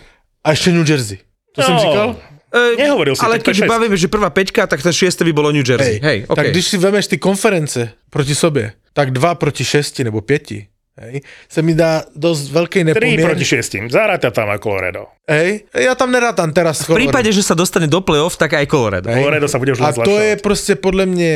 A ešte New Jersey. To no, som říkal? E, Nehovoril si. Ale keď bavíme, že prvá peťka, tak tá šiesta by bolo New Jersey. Hej, hej, okay. Tak když si vemeš ty konference proti sobe, tak dva proti šesti nebo päti, hej, sa mi dá dosť veľkej nepomierne. tri proti šestim, zaráta tam aj Colorado. Hej, ja tam nerátam teraz Colorado. V prípade, že sa dostane do play-off, tak aj Colorado. Hej. Colorado sa bude už len zlašovať. A to je proste podľa mňa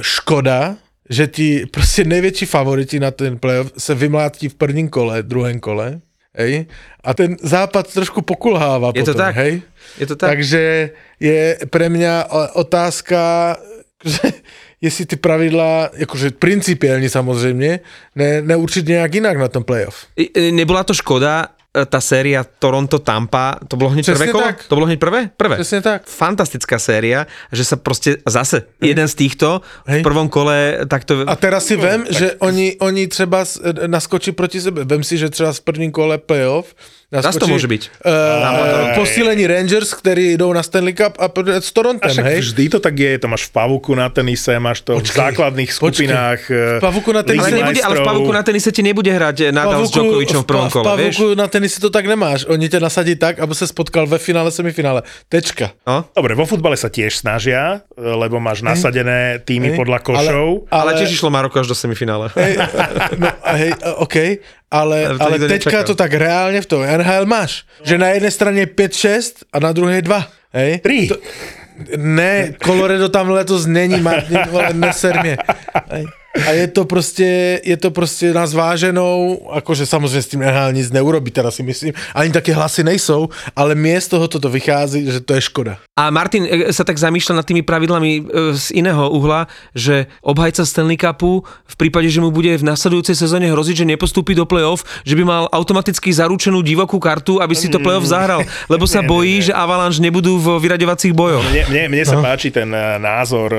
škoda, že ti proste najväčší favoriti na ten play-off sa vymlátí v prvním kole, druhém kole. Hej. A ten západ trošku pokulháva je potom, to tak. Hej? Je to tak. Takže je pre mňa otázka, že jestli ty pravidlá, akože principiálne samozrejme, ne, neurčiť nejak inak na tom playoff. I, nebola to škoda, tá séria Toronto-Tampa, to bolo hneď prvé kolo? To bolo hneď prvé? Prvé. Presne tak. Fantastická séria, že sa proste zase hej. Jeden z týchto hej. V prvom kole takto... A teraz si vem, no, že tak... oni, oni třeba naskočí proti sebe. Vem si, že třeba v prvním kole playoff Zas to môže byť. Uh, Posilení Rangers, ktorí idú na Stanley Cup a s Torontom, hej? Vždy to tak je, to máš v pavuku na tenise, máš to počkej, v základných skupinách. V pavuku na tenise, ale, nebude, ale v pavuku na tenise ti nebude hrať Nadal s Djokovičom v prvom kole, vieš? V pavuku na tenise to tak nemáš. Oni ťa nasadí tak, aby sa spotkal ve finále, semifinále. Tečka. A? Dobre, vo futbale sa tiež snažia, lebo máš nasadené týmy podľa košov. Ale, ale... ale tiež išlo Maroko až do semifinále. Hej, no, hej, okej. Okay. Ale, ale teďka to tak reálne v tom en há el máš, že na jednej strane je päť šesť a na druhej dva. Hej? tri. To, ne, Colorado tam letos není, Martin, vole, neser mne. Hej. A je to proste, je to proste na zváženou, akože samozrejme s tým en há el nic neurobi, teraz si myslím, ani také hlasy nejsou, ale mne z toho toto vychází, že to je škoda. A Martin sa tak zamýšľa nad tými pravidlami z iného uhla, že obhajca Stanley Cupu v prípade, že mu bude v nasledujúcej sezóne hroziť, že nepostúpi do play-off, že by mal automaticky zaručenú divokú kartu, aby si to play-off zahral, lebo sa bojí, že Avalanche nebudú v vyraďovacích bojoch. Mne, mne, mne sa páči ten názor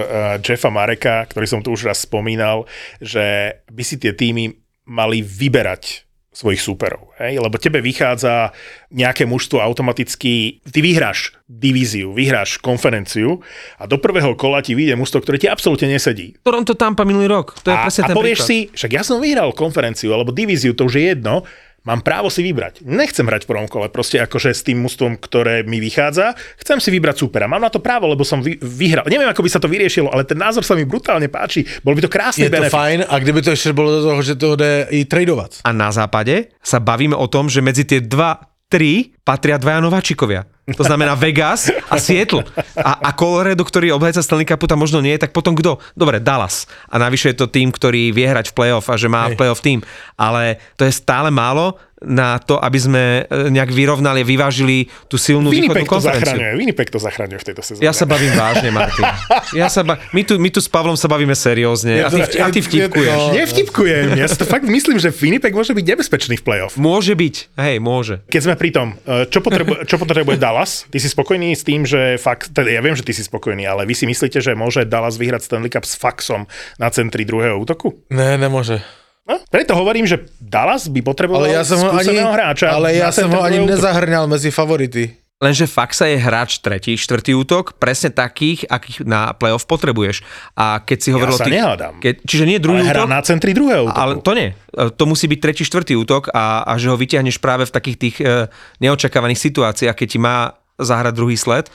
Jeffa Mareka, ktorý som tu už raz spomínal, že by si tie týmy mali vyberať svojich súperov. Hej? Lebo tebe vychádza nejaké mužstvo automaticky, ty vyhráš divíziu, vyhráš konferenciu a do prvého kola ti vyjde mužstvo, ktoré ti absolútne nesedí. Toronto Tampa minulý rok. To je a presne a ten povieš príklad. Si, však ja som vyhral konferenciu alebo divíziu, to už je jedno, mám právo si vybrať. Nechcem hrať v prvom kole, proste akože s tým mužstvom, ktoré mi vychádza, chcem si vybrať súpera. Mám na to právo, lebo som vy, vyhral. Neviem, ako by sa to vyriešilo, ale ten názor sa mi brutálne páči. Bol by to krásny benefit. Je to fajn, a kdyby to ešte bolo do toho, že to ide i tradovať. A na západe sa bavíme o tom, že medzi tie dva, tri patria dvaja nováčikovia. To znamená Vegas a Seattle. A, a Colorado, ktorý obhajca Stanley Cupu tam možno nie je, tak potom kto? Dobre, Dallas. A navyše je to tým, ktorý vie hrať v play-off a že má Hej. play-off tým. Ale to je stále málo na to, aby sme nejak vyrovnali, vyvážili tú silnú východnú konferenciu. Winnipeg to zachraňuje v tejto sezóne. Ja sa bavím vážne, Martin. Ja sa ba- my, tu, my tu s Pavlom sa bavíme seriózne. Ja to, a, ty, ja, a ty vtipkuješ. Ja, nevtipkujem. Ja si to fakt myslím, že Winnipeg môže byť nebezpečný v play-off. Môže byť. Hej, môže. Keď sme pri tom, čo potrebuje, čo potrebuje Dallas? Ty si spokojný s tým, že fakt, teda ja viem, že ty si spokojný, ale vy si myslíte, že môže Dallas vyhrať Stanley Cup s faxom na centri druhého útoku? Ne, nemôže. No, preto hovorím, že Dallas by potreboval ja skúseného hráča. Ale ja som ho ani nezahrňal medzi favority. Lenže Faxa je hráč tretí, štvrtý útok, presne takých, akých na playoff potrebuješ. A keď si hovoril ja o tých... Ke, čiže nie druhý útok. Ale hrá na centri druhého útoku. Ale to nie. To musí byť tretí, štvrtý útok a, a že ho vyťahneš práve v takých tých e, neočakávaných situáciách, keď ti má zahrať druhý sled.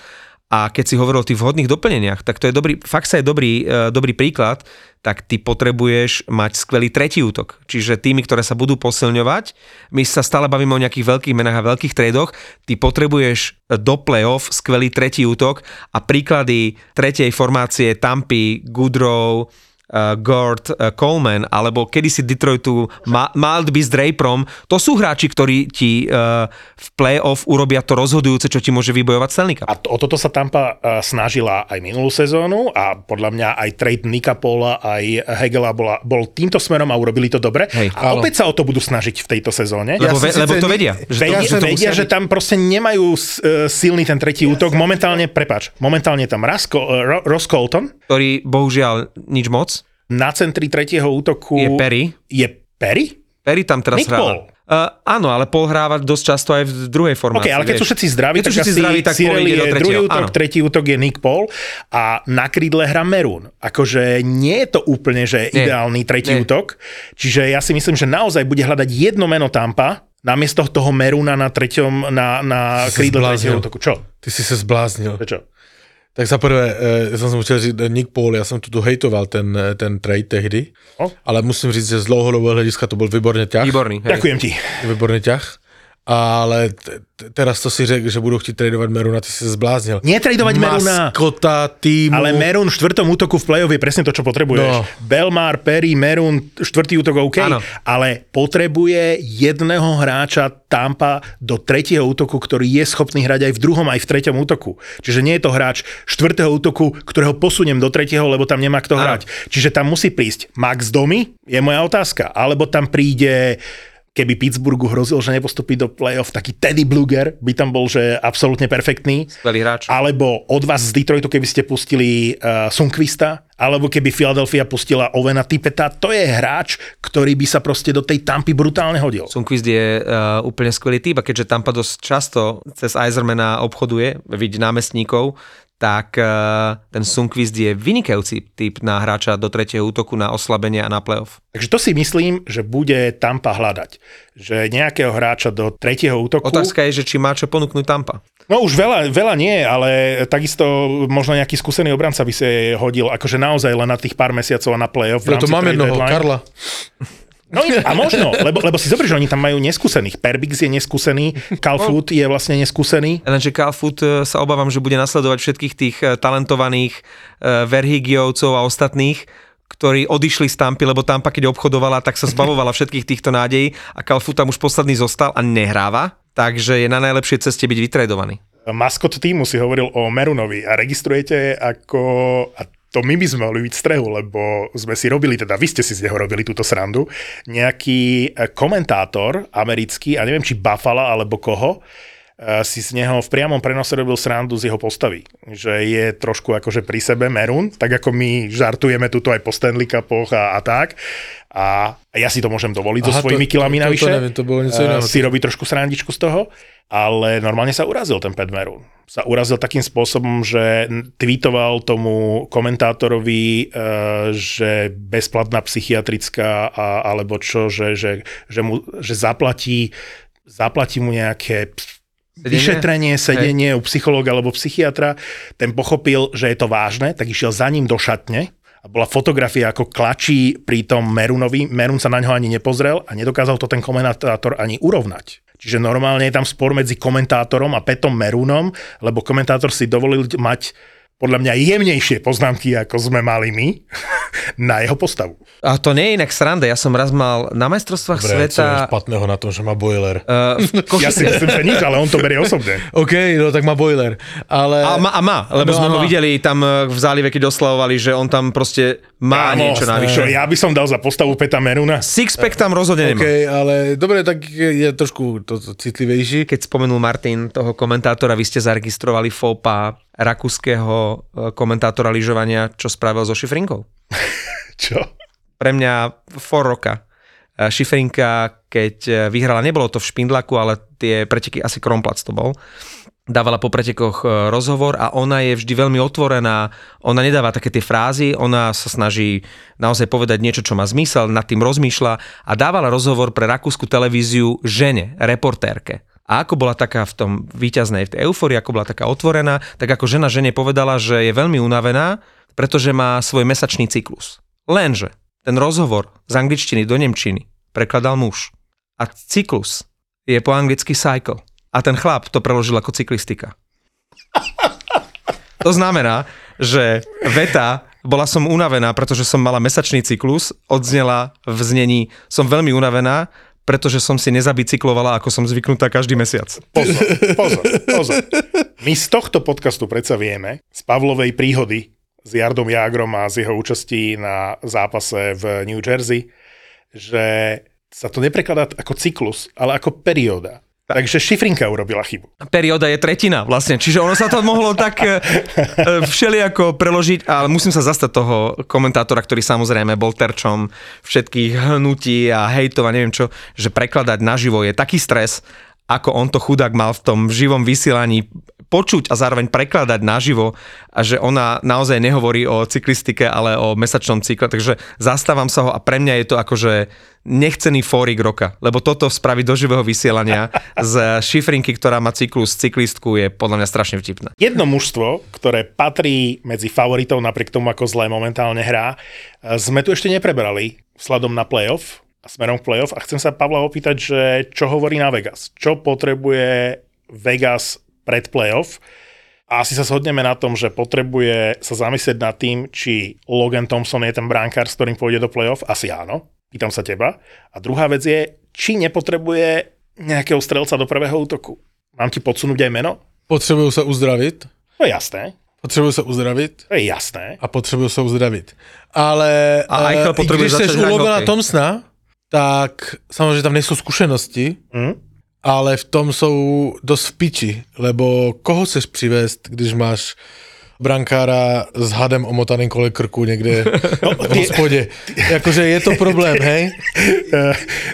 A keď si hovoril o tých vhodných doplneniach, tak to je dobrý, Faxa je dobrý, e, dobrý príklad, tak ty potrebuješ mať skvelý tretí útok. Čiže týmy, ktoré sa budú posilňovať, my sa stále bavíme o nejakých veľkých menách a veľkých tradoch, ty potrebuješ do play-off skvelý tretí útok a príklady tretej formácie Tampy, Goodrow, Uh, Gord, uh, Coleman, alebo kedysi Detroitu Ma- Maltby s Draperom, to sú hráči, ktorí ti uh, v play-off urobia to rozhodujúce, čo ti môže vybojovať Stanley Cup. A to, o toto sa Tampa uh, snažila aj minulú sezónu a podľa mňa aj trade Nika Paula, aj Hegela bola, bol týmto smerom a urobili to dobre. Hej, a halo. Opäť sa o to budú snažiť v tejto sezóne. Lebo, ja ve, lebo to vedia. Že vedia, to, že, to vedia že tam proste nemajú uh, silný ten tretí ja útok. Momentálne, prepáč, momentálne tam Rasko, uh, Ross Colton. Ktorý bohužiaľ nič moc. Na centri tretieho útoku... Je Perry. Je Perry? Perry tam teraz hráva. Uh, áno, ale Paul hráva dosť často aj v druhej formácii. OK, ale keď vieš. Sú všetci zdraví, keď tak všetci asi zdraví, tak Cirelli je druhý útok, áno. Tretí útok je Nick Paul a na krídle hrá Maroon. Akože nie je to úplne, že nie. Ideálny tretí nie. Útok. Čiže ja si myslím, že naozaj bude hľadať jedno meno Tampa namiesto toho Maroona na treťom, na, na krídle tretieho útoku. Čo? Ty si sa zbláznil. Čo? Tak za prvé, ja som som chtěl říct Nick Paul, já jsem tu hejtoval ten, ten trade tehdy, oh. Ale musím říct, že z dlouhodobého hlediska to byl výborný ťah. Výborný, hej. Ďakujem ti. Výborný ťah. Ale t- t- teraz to si řekl, že budú chtít tradovať Meruna, ty si sa zbláznil. Netradovať Meruna. Maskota týmu. Ale Merun v štvrtom útoku v play-off je presne to, čo potrebuješ. No. Belmar, Perry, Merun, štvrtý útok, OK. Áno. Ale potrebuje jedného hráča Tampa do tretieho útoku, ktorý je schopný hrať aj v druhom, aj v treťom útoku. Čiže nie je to hráč štvrtého útoku, ktorého posuniem do tretieho, lebo tam nemá kto hrať. Áno. Čiže tam musí prísť Max Domi, je moja otázka. Alebo tam príde keby Pittsburghu hrozil, že nepostupí do playoff, taký Teddy Bluger by tam bol, že absolútne perfektný. Skvelý hráč. Alebo od vás z Detroitu, keby ste pustili uh, Sundqvista, alebo keby Philadelphia pustila Ovena Tippetta, to je hráč, ktorý by sa proste do tej Tampy brutálne hodil. Sundqvist je uh, úplne skvelý typ, a keďže Tampa dosť často cez Eisermana obchoduje, vidí námestníkov, tak uh, ten Sundqvist je vynikajúci typ na hráča do tretieho útoku, na oslabenie a na playoff. Takže to si myslím, že bude Tampa hľadať. Že nejakého hráča do tretieho útoku. Otázka je, že či má čo ponúknuť Tampa. No už veľa, veľa nie, ale takisto možno nejaký skúsený obranca by sa hodil akože naozaj len na tých pár mesiacov a na playoff. No to máme jednoho, Karla. No a možno, lebo, lebo si zobri, že oni tam majú neskúsených. Perbix je neskúsený, Cal Foot je vlastne neskúsený. Lenže Cal Foot sa obávam, že bude nasledovať všetkých tých talentovaných Verhigiovcov a ostatných, ktorí odišli z Tampy, lebo Tampa, keď obchodovala, tak sa zbavovala všetkých týchto nádejí a Cal Foot tam už posledný zostal a nehráva, takže je na najlepšej ceste byť vytredovaný. Maskot týmu si hovoril o Merunovi a registrujete ako... to my by sme mali byť v strehu, lebo sme si robili, teda vy ste si z neho robili túto srandu, nejaký komentátor americký, a neviem, či Buffala alebo koho, si z neho v priamom prenose robil srandu z jeho postavy. Že je trošku akože pri sebe Merun, tak ako my žartujeme tuto aj po Stanley Cupoch a, a tak. A ja si to môžem dovoliť Aha, so svojimi to, kilami to, to, navyše. To neviem, to bolo niečo iného. Si robí trošku srandičku z toho. Ale normálne sa urazil ten Pat Maroon. Sa urazil takým spôsobom, že tweetoval tomu komentátorovi, že bezplatná psychiatrická a, alebo čo, že, že, že, mu, že zaplatí, zaplatí mu nejaké vyšetrenie, sedenie u psychológa alebo psychiatra. Ten pochopil, že je to vážne, tak išiel za ním do šatne. A bola fotografia, ako klačí pri tom Merunovi. Merun sa na ňo ani nepozrel a nedokázal to ten komentátor ani urovnať. Čiže normálne je tam spor medzi komentátorom a Petom Merunom, lebo komentátor si dovolil mať podľa mňa jemnejšie poznámky, ako sme mali my, na jeho postavu. A to nie je inak sranda. Ja som raz mal na majstrovstvách Dobre, sveta... Dobre, špatného na tom, že má boiler. Uh, ja si myslím, že nič, ale on to berie osobne. OK, no tak má boiler. Ale... A, má, a má, lebo no, sme ho videli tam v zálive, keď oslavovali, že on tam proste má Áno, niečo navyše. Ja by som dal za postavu Peta Meruna. Sixpack tam rozhodne nemá. OK, ale dobre, tak je trošku to, to citlivejší. Keď spomenul Martin toho komentátora, vy ste zaregistrovali faux pas rakúskeho komentátora lyžovania, čo spravil so Šifrinkou. Čo? Pre mňa for roka. Šifrinka, keď vyhrala, nebolo to v Špindlaku, ale tie preteky, asi Kronplatz to bol, dávala po pretekoch rozhovor a ona je vždy veľmi otvorená, ona nedáva také tie frázy, ona sa snaží naozaj povedať niečo, čo má zmysel, nad tým rozmýšľa a dávala rozhovor pre rakúsku televíziu žene, reportérke. A ako bola taká v tom víťaznej, v tej eufórii, ako bola taká otvorená, tak ako žena žene povedala, že je veľmi unavená, pretože má svoj mesačný cyklus. Lenže ten rozhovor z angličtiny do nemčiny prekladal muž. A cyklus je po anglicky cycle. A ten chlap to preložil ako cyklistika. To znamená, že veta bola som unavená, pretože som mala mesačný cyklus, odznela v znení som veľmi unavená, pretože som si nezabicyklovala, ako som zvyknutá každý mesiac. Pozor, pozor, pozor. My z tohto podcastu predsa vieme, z Pavlovej príhody s Jardom Jágrom a z jeho účastí na zápase v New Jersey, že sa to neprekladá ako cyklus, ale ako perióda. Takže Šifrinka urobila chybu. Perióda je tretina vlastne, čiže ono sa to mohlo tak všelijako preložiť, ale musím sa zastať toho komentátora, ktorý samozrejme bol terčom všetkých hnutí a hejtov a neviem čo, že prekladať naživo je taký stres, ako on to chudák mal v tom živom vysielaní počuť a zároveň prekladať naživo a že ona naozaj nehovorí o cyklistike, ale o mesačnom cykle, takže zastávam sa ho a pre mňa je to akože nechcený fórik roka, lebo toto spraviť do živého vysielania z Šifrinky, ktorá má cyklus cyklistku, je podľa mňa strašne vtipné. Jedno mužstvo, ktoré patrí medzi favoritov, napriek tomu, ako zle momentálne hrá, sme tu ešte neprebrali sladom na playoff a smerom k playoff a chcem sa Pavla opýtať, že čo hovorí na Vegas? Čo potrebuje Vegas pred playoff? A asi sa shodneme na tom, že potrebuje sa zamyslieť nad tým, či Logan Thompson je ten bránkár, s ktorým pôjde do playoff? Asi áno. Pýtam sa teba. A druhá vec je, či nepotrebuje nejakého strelca do prvého útoku. Mám ti podsunúť aj meno? Potrebujú sa uzdraviť. No jasné. Potrebujú sa uzdraviť. To je jasné. A potrebujú sa uzdraviť. Ale a e, potrebuje i když seš u Logana Thompsona, tak samozrejme tam nie sú skúsenosti, mm? ale v tom sú dosť v piči, lebo koho chceš privést, když máš brankára s hadem omotaným kole krku niekde no, v hospode. Akože je to problém, hej?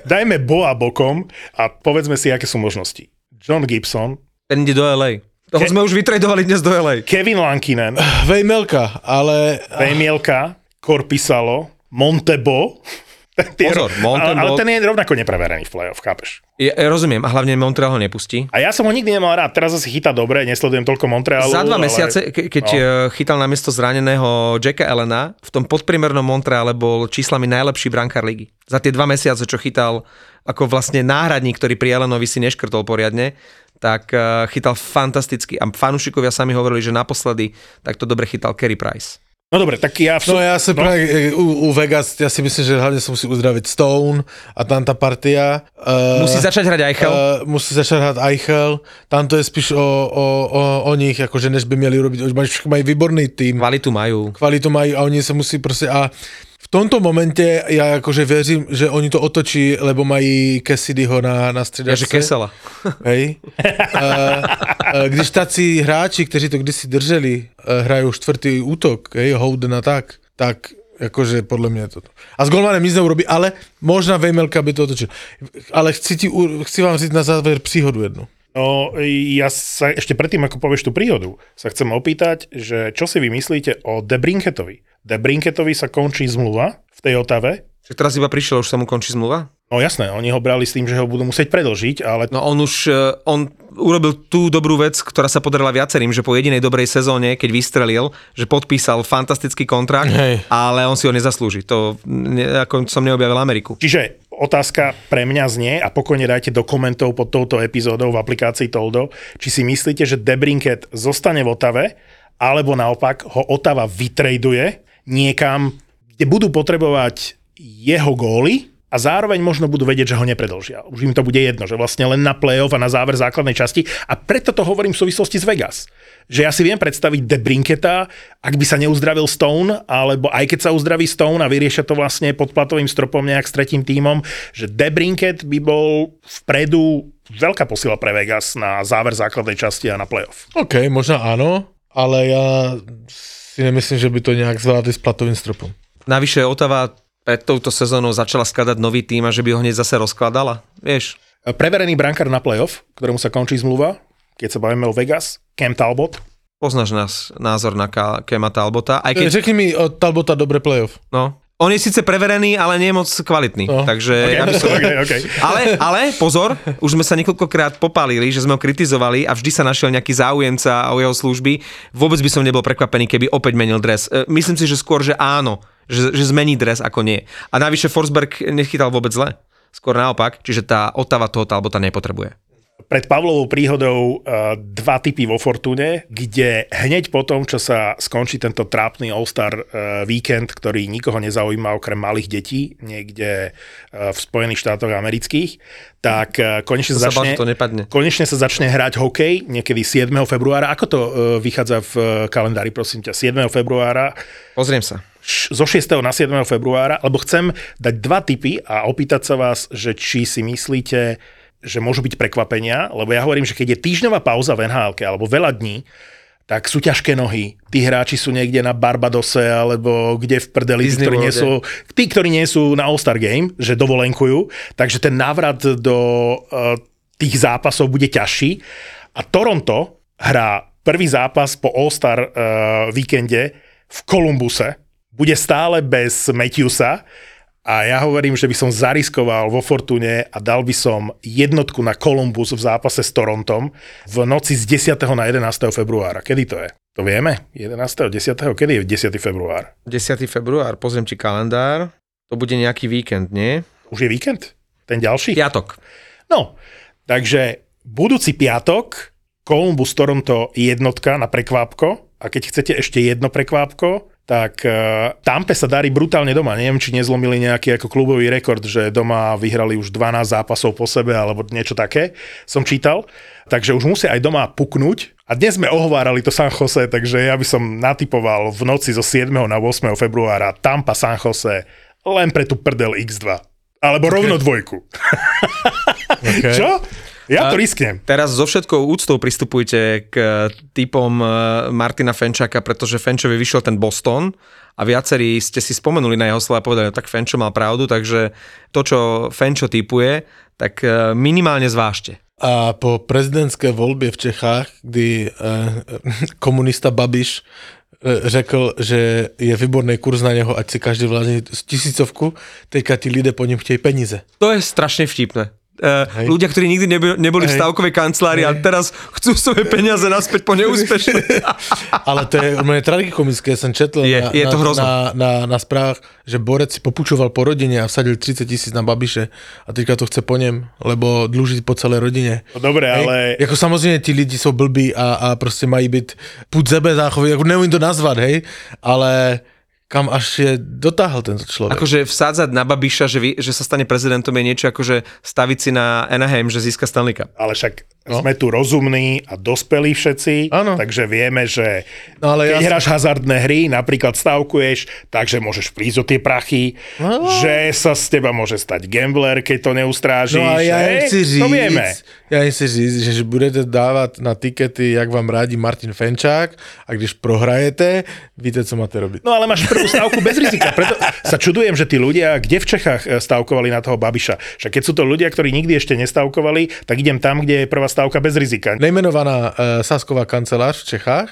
Dajme Boa bokom a povedzme si, aké sú možnosti. John Gibson. Ten ide do el ej. Toho Ke- sme už vytredovali dnes do el ej. Kevin Lankinen. Vejmelka, ale... Vejmelka, Korpisalo, Montebo. Pozor, Montebo... Ale ten je rovnako nepreverený v play-off, chápeš? Ja, ja rozumiem, a hlavne Montreal ho nepustí. A ja som ho nikdy nemal rád, teraz asi chytá dobre, nesledujem toľko Montrealu. Za dva ale... mesiace, ke- keď no. chytal na miesto zraneného Jacka Allena, v tom podpriemernom Montreale bol číslami najlepší brankár ligy. Za tie dva mesiace, čo chytal ako vlastne náhradník, ktorý pri Allenovi si neškrtol poriadne, tak chytal fantasticky. A fanúšikovia sami hovorili, že naposledy takto dobre chytal Carey Price. No dobre, tak ja... Všu... No ja sa no. práve u, u Vegas, ja si myslím, že hlavne sa musí uzdraviť Stone a tam tá partia. Uh, musí začať hrať Eichel. Uh, musí začať hrať Eichel. Tam to je spíš o, o, o, o nich, akože než by mieli urobiť. Majú výborný tým. Kvalitu majú. Kvalitu majú a oni sa musí proste... A v tomto momente ja akože verím, že oni to otočí, lebo mají Cassidyho na, na středačce. Ja, že Kesela. Hej. Uh, Když tací hráči, kteří to kdysi drželi, hrajú štvrtý útok, hej, Houden a tak, tak akože podľa mňa toto. A s golmanem nic neurobí, ale možná Vejmelka by to otočil. Ale chci, ti, chci vám říct na záver príhodu jednu. No, ja sa ešte predtým, ako povieš tú príhodu, sa chcem opýtať, že čo si vy myslíte o De Brinketovi? De Brinketovi sa končí zmluva v tej Otave. Čiže teraz iba prišiel, už sa mu končí zmluva? No jasné, oni ho brali s tým, že ho budú musieť predĺžiť, ale... No on už, on urobil tú dobrú vec, ktorá sa podarila viacerým, že po jedinej dobrej sezóne, keď vystrelil, že podpísal fantastický kontrakt, hej, ale on si ho nezaslúži. To ne, ako som neobjavil Ameriku. Čiže otázka pre mňa znie, a pokojne dajte do komentov pod touto epizódou v aplikácii Toldo, či si myslíte, že De Brinket zostane v Otave, alebo naopak ho Otava vytraduje niekam, kde budú potrebovať jeho góly, a zároveň možno budú vedieť, že ho nepredĺžia. Už im to bude jedno, že vlastne len na play-off a na záver základnej časti. A preto to hovorím v súvislosti s Vegas. Že ja si viem predstaviť De Brinketa, ak by sa neuzdravil Stone, alebo aj keď sa uzdraví Stone a vyriešia to vlastne pod platovým stropom nejak s tretím tímom, že De Brinket by bol vpredu veľká posila pre Vegas na záver základnej časti a na play-off. OK, možno áno, ale ja si nemyslím, že by to nejak zvládli s platovým stropom. Navyše Otava pred touto sezónou začala skladať nový tým a že by ho hneď zase rozkladala, vieš? Preverený brankár na playoff, ktorému sa končí zmluva, keď sa bavíme o Vegas, Cam Talbot. Poznáš nás názor na Cama Talbota? Aj keď... Řekni mi o Talbota dobre playoff. No. On je síce preverený, ale nie je moc kvalitný. No. Takže, okay. Ja by som... okay, okay. Ale, ale pozor, už sme sa niekoľkokrát popálili, že sme ho kritizovali a vždy sa našiel nejaký záujemca o jeho služby. Vôbec by som nebol prekvapený, keby opäť menil dres. Myslím si, že skôr, že áno. Že, že zmení dres, ako nie. A navyše Forsberg nechytal vôbec zle. Skôr naopak, čiže tá Otava toho Talbota nepotrebuje. Pred Pavlovou príhodou uh, dva tipy vo Fortune, kde hneď po tom, čo sa skončí tento trápny All-Star uh, víkend, ktorý nikoho nezaujíma okrem malých detí, niekde uh, v Spojených štátoch amerických, tak uh, konečne, sa začne, to nepadne. konečne sa začne hrať hokej niekedy siedmeho februára. Ako to uh, vychádza v uh, kalendári, prosím ťa? siedmeho februára. Pozriem sa. Zo šiesteho na siedmeho februára, lebo chcem dať dva tipy a opýtať sa vás, že či si myslíte, že môžu byť prekvapenia, lebo ja hovorím, že keď je týždňová pauza v en há elke alebo veľa dní, tak sú ťažké nohy. Tí hráči sú niekde na Barbadose alebo kde v prdeli, tí ktorí, nie sú, tí, ktorí nie sú na All-Star Game, že dovolenkujú, takže ten návrat do uh, tých zápasov bude ťažší. A Toronto hrá prvý zápas po All-Star uh, víkende v Kolumbuse, bude stále bez Matthewsa a ja hovorím, že by som zariskoval vo Fortune a dal by som jednotku na Columbus v zápase s Torontom v noci z desiateho na jedenásteho februára. Kedy to je? To vieme? jedenásteho desiateho Kedy je desiateho február? desiateho február, pozriem ti kalendár. To bude nejaký víkend, nie? Už je víkend? Ten ďalší? Piatok. No, takže budúci piatok Columbus Toronto jednotka na prekvápko a keď chcete ešte jedno prekvápko, tak uh, Tampe sa darí brutálne doma. Neviem, či nezlomili nejaký ako klubový rekord, že doma vyhrali už dvanásť zápasov po sebe, alebo niečo také som čítal. Takže už musia aj doma puknúť. A dnes sme ohovárali to San Jose, takže ja by som natipoval v noci zo siedmeho na ôsmeho februára Tampa San Jose len pre tú prdel iks dva. Alebo rovno okay. dvojku. Okay. Čo? Ja to risknem. Teraz so všetkou úctou pristupujte k typom Martina Fenčaka, pretože Fenčovi vyšiel ten Boston a viacerí ste si spomenuli na jeho slova a povedali, tak Fenčo mal pravdu, takže to, čo Fenčo typuje, tak minimálne zvážte. A po prezidentské voľbe v Čechách, kdy komunista Babiš řekl, že je výborný kurz na něho, ať si každý vládne tisícovku, teďka ti lidé po něm chtějí peníze. To je strašne vtipné. Uh, ľudia, ktorí nikdy neby, neboli Hej. v stavkovej kancelárii a teraz chcú svoje peniaze naspäť po neúspešne. Ale to je mne tragikomické, som četl je, na, je to na, na, na, na správach, že Borec si popučoval po rodine a vsadil tridsať tisíc na Babiše a teďka to chce po nem, lebo dlúži po celé rodine. No dobre, Hej. ale... Jako samozrejme tí lidi sú blbí a, a proste mají byť púd zebe záchovy, ako nevím to nazvať, hej, ale... Kam až je dotáhal tento človek. Akože vsádzať na Babiša, že, vy, že sa stane prezidentom, je niečo akože staviť si na Anaheim, že získa Stanley Cup. Ale však no. sme tu rozumní a dospelí všetci, ano. takže vieme, že no, ale keď ja hráš som... hazardné hry, napríklad stavkuješ, takže môžeš prísť o tie prachy, no. že sa z teba môže stať gambler, keď to neustrážíš. No a ja im chci říct, ja im chci říct, že budete dávať na tikety, jak vám radí Martin Fenčák, a když prohrajete, víte, co máte robiť. No ale máš pr- stavku bez rizika. Preto sa čudujem, že tí ľudia, kde v Čechách stavkovali na toho Babiša. Však keď sú to ľudia, ktorí nikdy ešte nestavkovali, tak idem tam, kde je prvá stavka bez rizika. Nejmenovaná e, Sasková kancelář v Čechách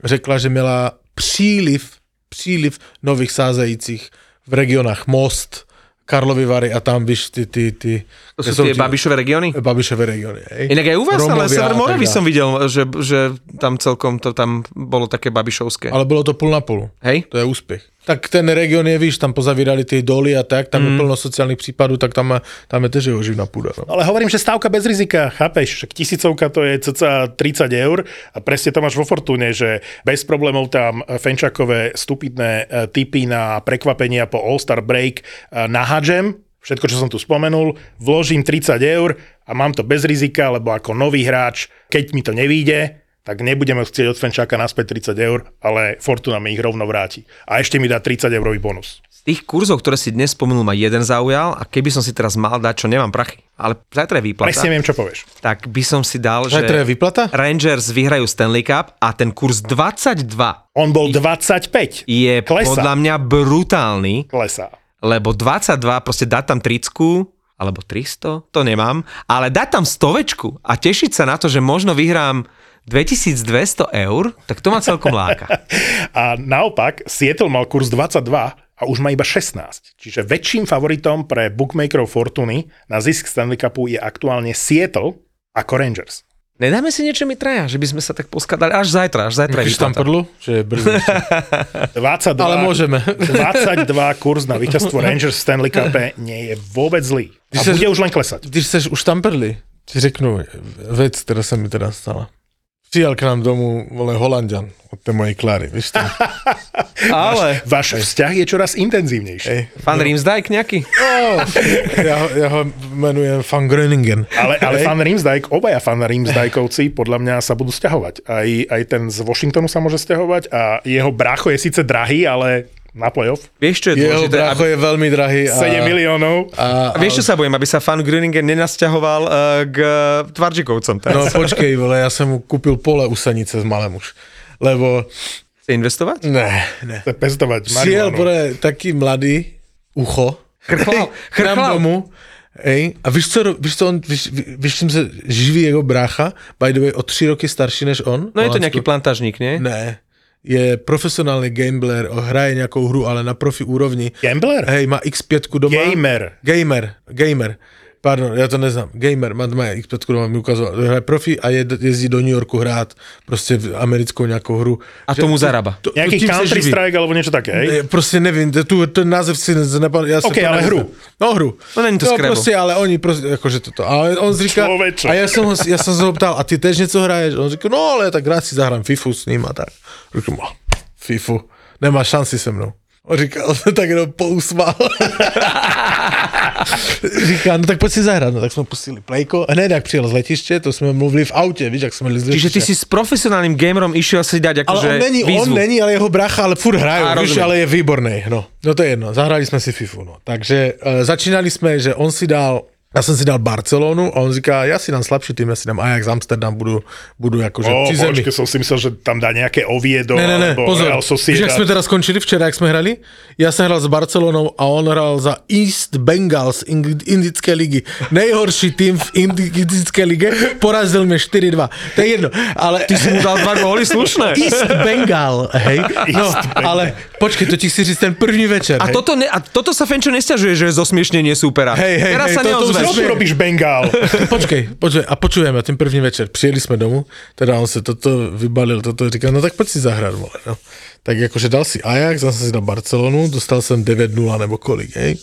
řekla, že měla příliv, příliv nových sázejících v regionách Most, Karlovy Vary a tam, víš, ty, ty, ty... To sú tie Babišové regióny? Babišové regióny, hej. Inak aj u vás, Romovia, ale Sever Moravy som videl, že, že tam celkom to tam bolo také babišovské. Ale bolo to pol na pol. Hej. To je úspech. Tak ten región je, víš, tam pozavírali tie doly a tak, tam mm. je plno sociálnych prípadov, tak tam, tam je tež jeho živná púda. No. Ale hovorím, že stávka bez rizika, chápeš? Tisícovka to je cca tridsať eur a presne to máš vo Fortúne, že bez problémov tam Fenčakové stupidné tipy na prekvapenia po All-Star Break nahadžem, všetko, čo som tu spomenul, vložím tridsať eur a mám to bez rizika, lebo ako nový hráč, keď mi to nevyjde, tak nebudeme chcieť od Fenčáka naspäť tridsať eur, ale Fortuna mi ich rovno vráti. A ešte mi dá tridsať eurový bonus. Z tých kurzov, ktoré si dnes spomenul, ma jeden zaujal a keby som si teraz mal dať, čo nemám prachy, ale zajtra je výplata. Presne viem, čo povieš. Tak by som si dal, že zajtra je výplata? Rangers vyhrajú Stanley Cup a ten kurz dvadsaťdva. On bol dvadsaťpäť. Je Klesa. Podľa mňa brutálny. Klesá. Lebo dvadsaťdva, proste dať tam tridsiatku, alebo tristo, to nemám, ale dať tam stovečku a tešiť sa na to, že možno vyhrám dvetisícdvesto eur, tak to ma celkom láka. A naopak, Seattle mal kurz dvadsaťdva a už má iba šestnásť. Čiže väčším favoritom pre bookmakerov Fortuny na zisk Stanley Cupu je aktuálne Seattle ako Rangers. Nedáme si niečo my traja, že by sme sa tak poskadali až zajtra, až zajtra. Víš tam prdlu? Že je brzo. dvadsaťdva, ale môžeme. dvadsaťdva kurz na víťazstvo Rangers v Stanley Cupe nie je vôbec zlý. A bude už len klesať. Když seš už tam prdli, ti řeknú vec, ktorá sa mi teda stala. Přijal k nám domu, vole, Holanďan od tej mojej Klary, vieš to? Ale... Váš vzťah je čoraz intenzívnejší. Ej, Fan no. Riemsdijk nejaký? Oh, ja, ho, ja ho menujem Fan Gröningen. Ale, ale Fan Riemsdijk, obaja Fan Riemsdijkovci podľa mňa sa budú sťahovať. Aj, aj ten z Washingtonu sa môže sťahovať a jeho brácho je síce drahý, ale... Na playoff. Vieš, čo je dôležité? Jeho brácho je veľmi drahý. A, sedem miliónov. A, a, vieš, čo sa bojím, aby sa Fan Gröningen nenasťahoval uh, k Tvardžikovcom. Teraz. No počkej, vole, ja som mu kúpil pole u Senice z Malém už. Lebo... Chce investovať? Ne, ne. Chce pestovať. Šiel, bude taký mladý ucho. Chrchlal. Chrchlal. Domu. Ej, a víš, co, víš, co on, víš, víš, čím se živí jeho brácha? By the way, o tři roky starší než on. No je to nejaký plantážník, nie? Ne. Je profesionálny gambler, hraje nejakou hru, ale na profi úrovni. Gambler? Hej, má iks päť doma. Gamer. Gamer, gamer. Pardon, ja to neznám. Gamer, má iks päť doma, mi ukazoval. Hraje profi a je, jezdí do New Yorku hrát proste americkou nejakou hru. A tomu zarába. To, to, Nejaký Counter Strike alebo niečo také, hej? Ne, proste neviem, tu, ten název si nepamätám. Ja ok, ale hru. No hru. No není to no, Scrabble. Proste, ale oni proste, akože toto. A on říká, Človečo. A ja som, ho, ja som sa ho ptal, a ty tež niečo hraješ? On říká, no ale tak rád si zahrám Fifu s ním a tak. Říkám, Fifu, nemá šanci se mnou. On říkal, tak jenom pousmál. Říká, no tak pojď si zahrát. No tak jsme pustili plejko a hned jak přijel z letiště, to jsme mluvili v autě, víš, jak jsme jeli z letiště. Čiže ty si s profesionálním gamerom išiel si dať akože výzvu. Ale on není, on není, ale jeho bracha, ale furt hrajú, a, víš, ale je výborný. No. No to je jedno, zahrali jsme si Fifu. No. Takže e, začínali jsme, že on si dal, ja som si dal Barcelonu a on říká, ja si dám slabší tým, ja si dám Ajax, Amsterdam, budú, budú akože oh, pri zemi. Počkej, som si myslel, že tam dá nejaké Oviedo, ne, ne, ne, alebo pozor. Real Sociedad. Víš, jak sme teraz skončili včera, jak sme hrali? Ja som hral s Barcelonou a on hral za East Bengals indické ligy. Nejhorší tým v indické lige. Porazil mi štyri dva. To je jedno. Ale... Ty si mu dal dva góly slušné. East Bengal, hej. No, ale počkej, to ti chci říct ten první večer. A toto, ne, a toto sa Fenčo nesťažuje, že je zosmiešnenie súpera. Hej, hej, teraz hej, sa neozve. Čo tu robíš, Bengál? Počkej, počkej, a počujeme, ten první večer, přijeli sme domu, teda on sa toto vybalil, toto říkal, no tak poď si zahrať, vole, no. Tak akože dal si Ajax, dal som si na Barcelonu, dostal som deväť nula nebo kolik, hej.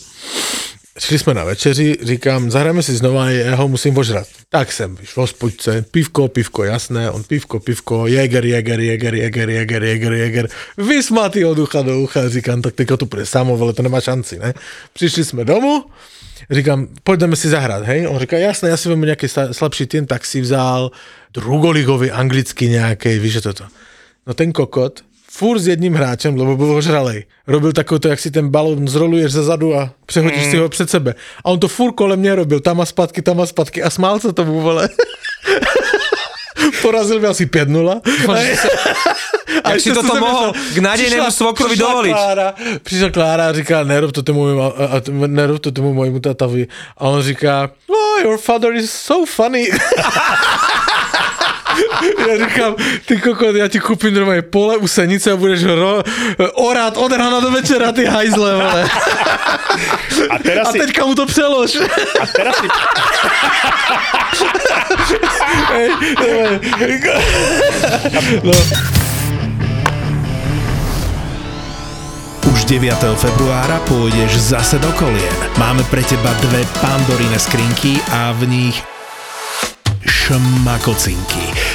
Šli sme na večeři, říkám, zahrajeme si znova, ja ho musím ožrat. Tak sem, víš, v hospodce, pivko, pivko, jasné, on pivko, pivko, jeger, jeger, jeger, jeger, jeger, jeger, jeger. Vysmatý od ucha do ucha, říkám, tak teďka tu bude samo, vole, to nemá šanci, ne? Přišli sme domů, říkám, poďme si zahrať, hej? On říká, jasné, ja si viem nejaký slabší tým, tak si vzal drugoligový, anglický nejaký, víš, že toto. No ten kokot, furt s jedním hráčem, lebo byl ožralej. Robil takovéto, jak si ten balón zroluješ ze zadu a přehodíš mm. si ho před sebe. A on to furt kolem mě robil, tam a zpátky, tam a zpátky a smál se tomu, vole. Porazil mi asi päť nula. A jak si toto mohol k nádejnému svokrovi dovoliť? Klára, prišla Klára a říká, nerob to tomu, nerob to tomu mojemu tatovi. A on říká, oh, your father is so funny. Ja říkám, ty kokot, ja ti kúpim normálne pole u Senice a budeš ro- orát od rána do večera, ty hajzle, vole. A, teraz a teďka si... mu to přelož. A teraz si... Ej, no. Už deviateho februára pôjdeš zase do kolien. Máme pre teba dve pandorine skrinky a v nich... šmakocinky.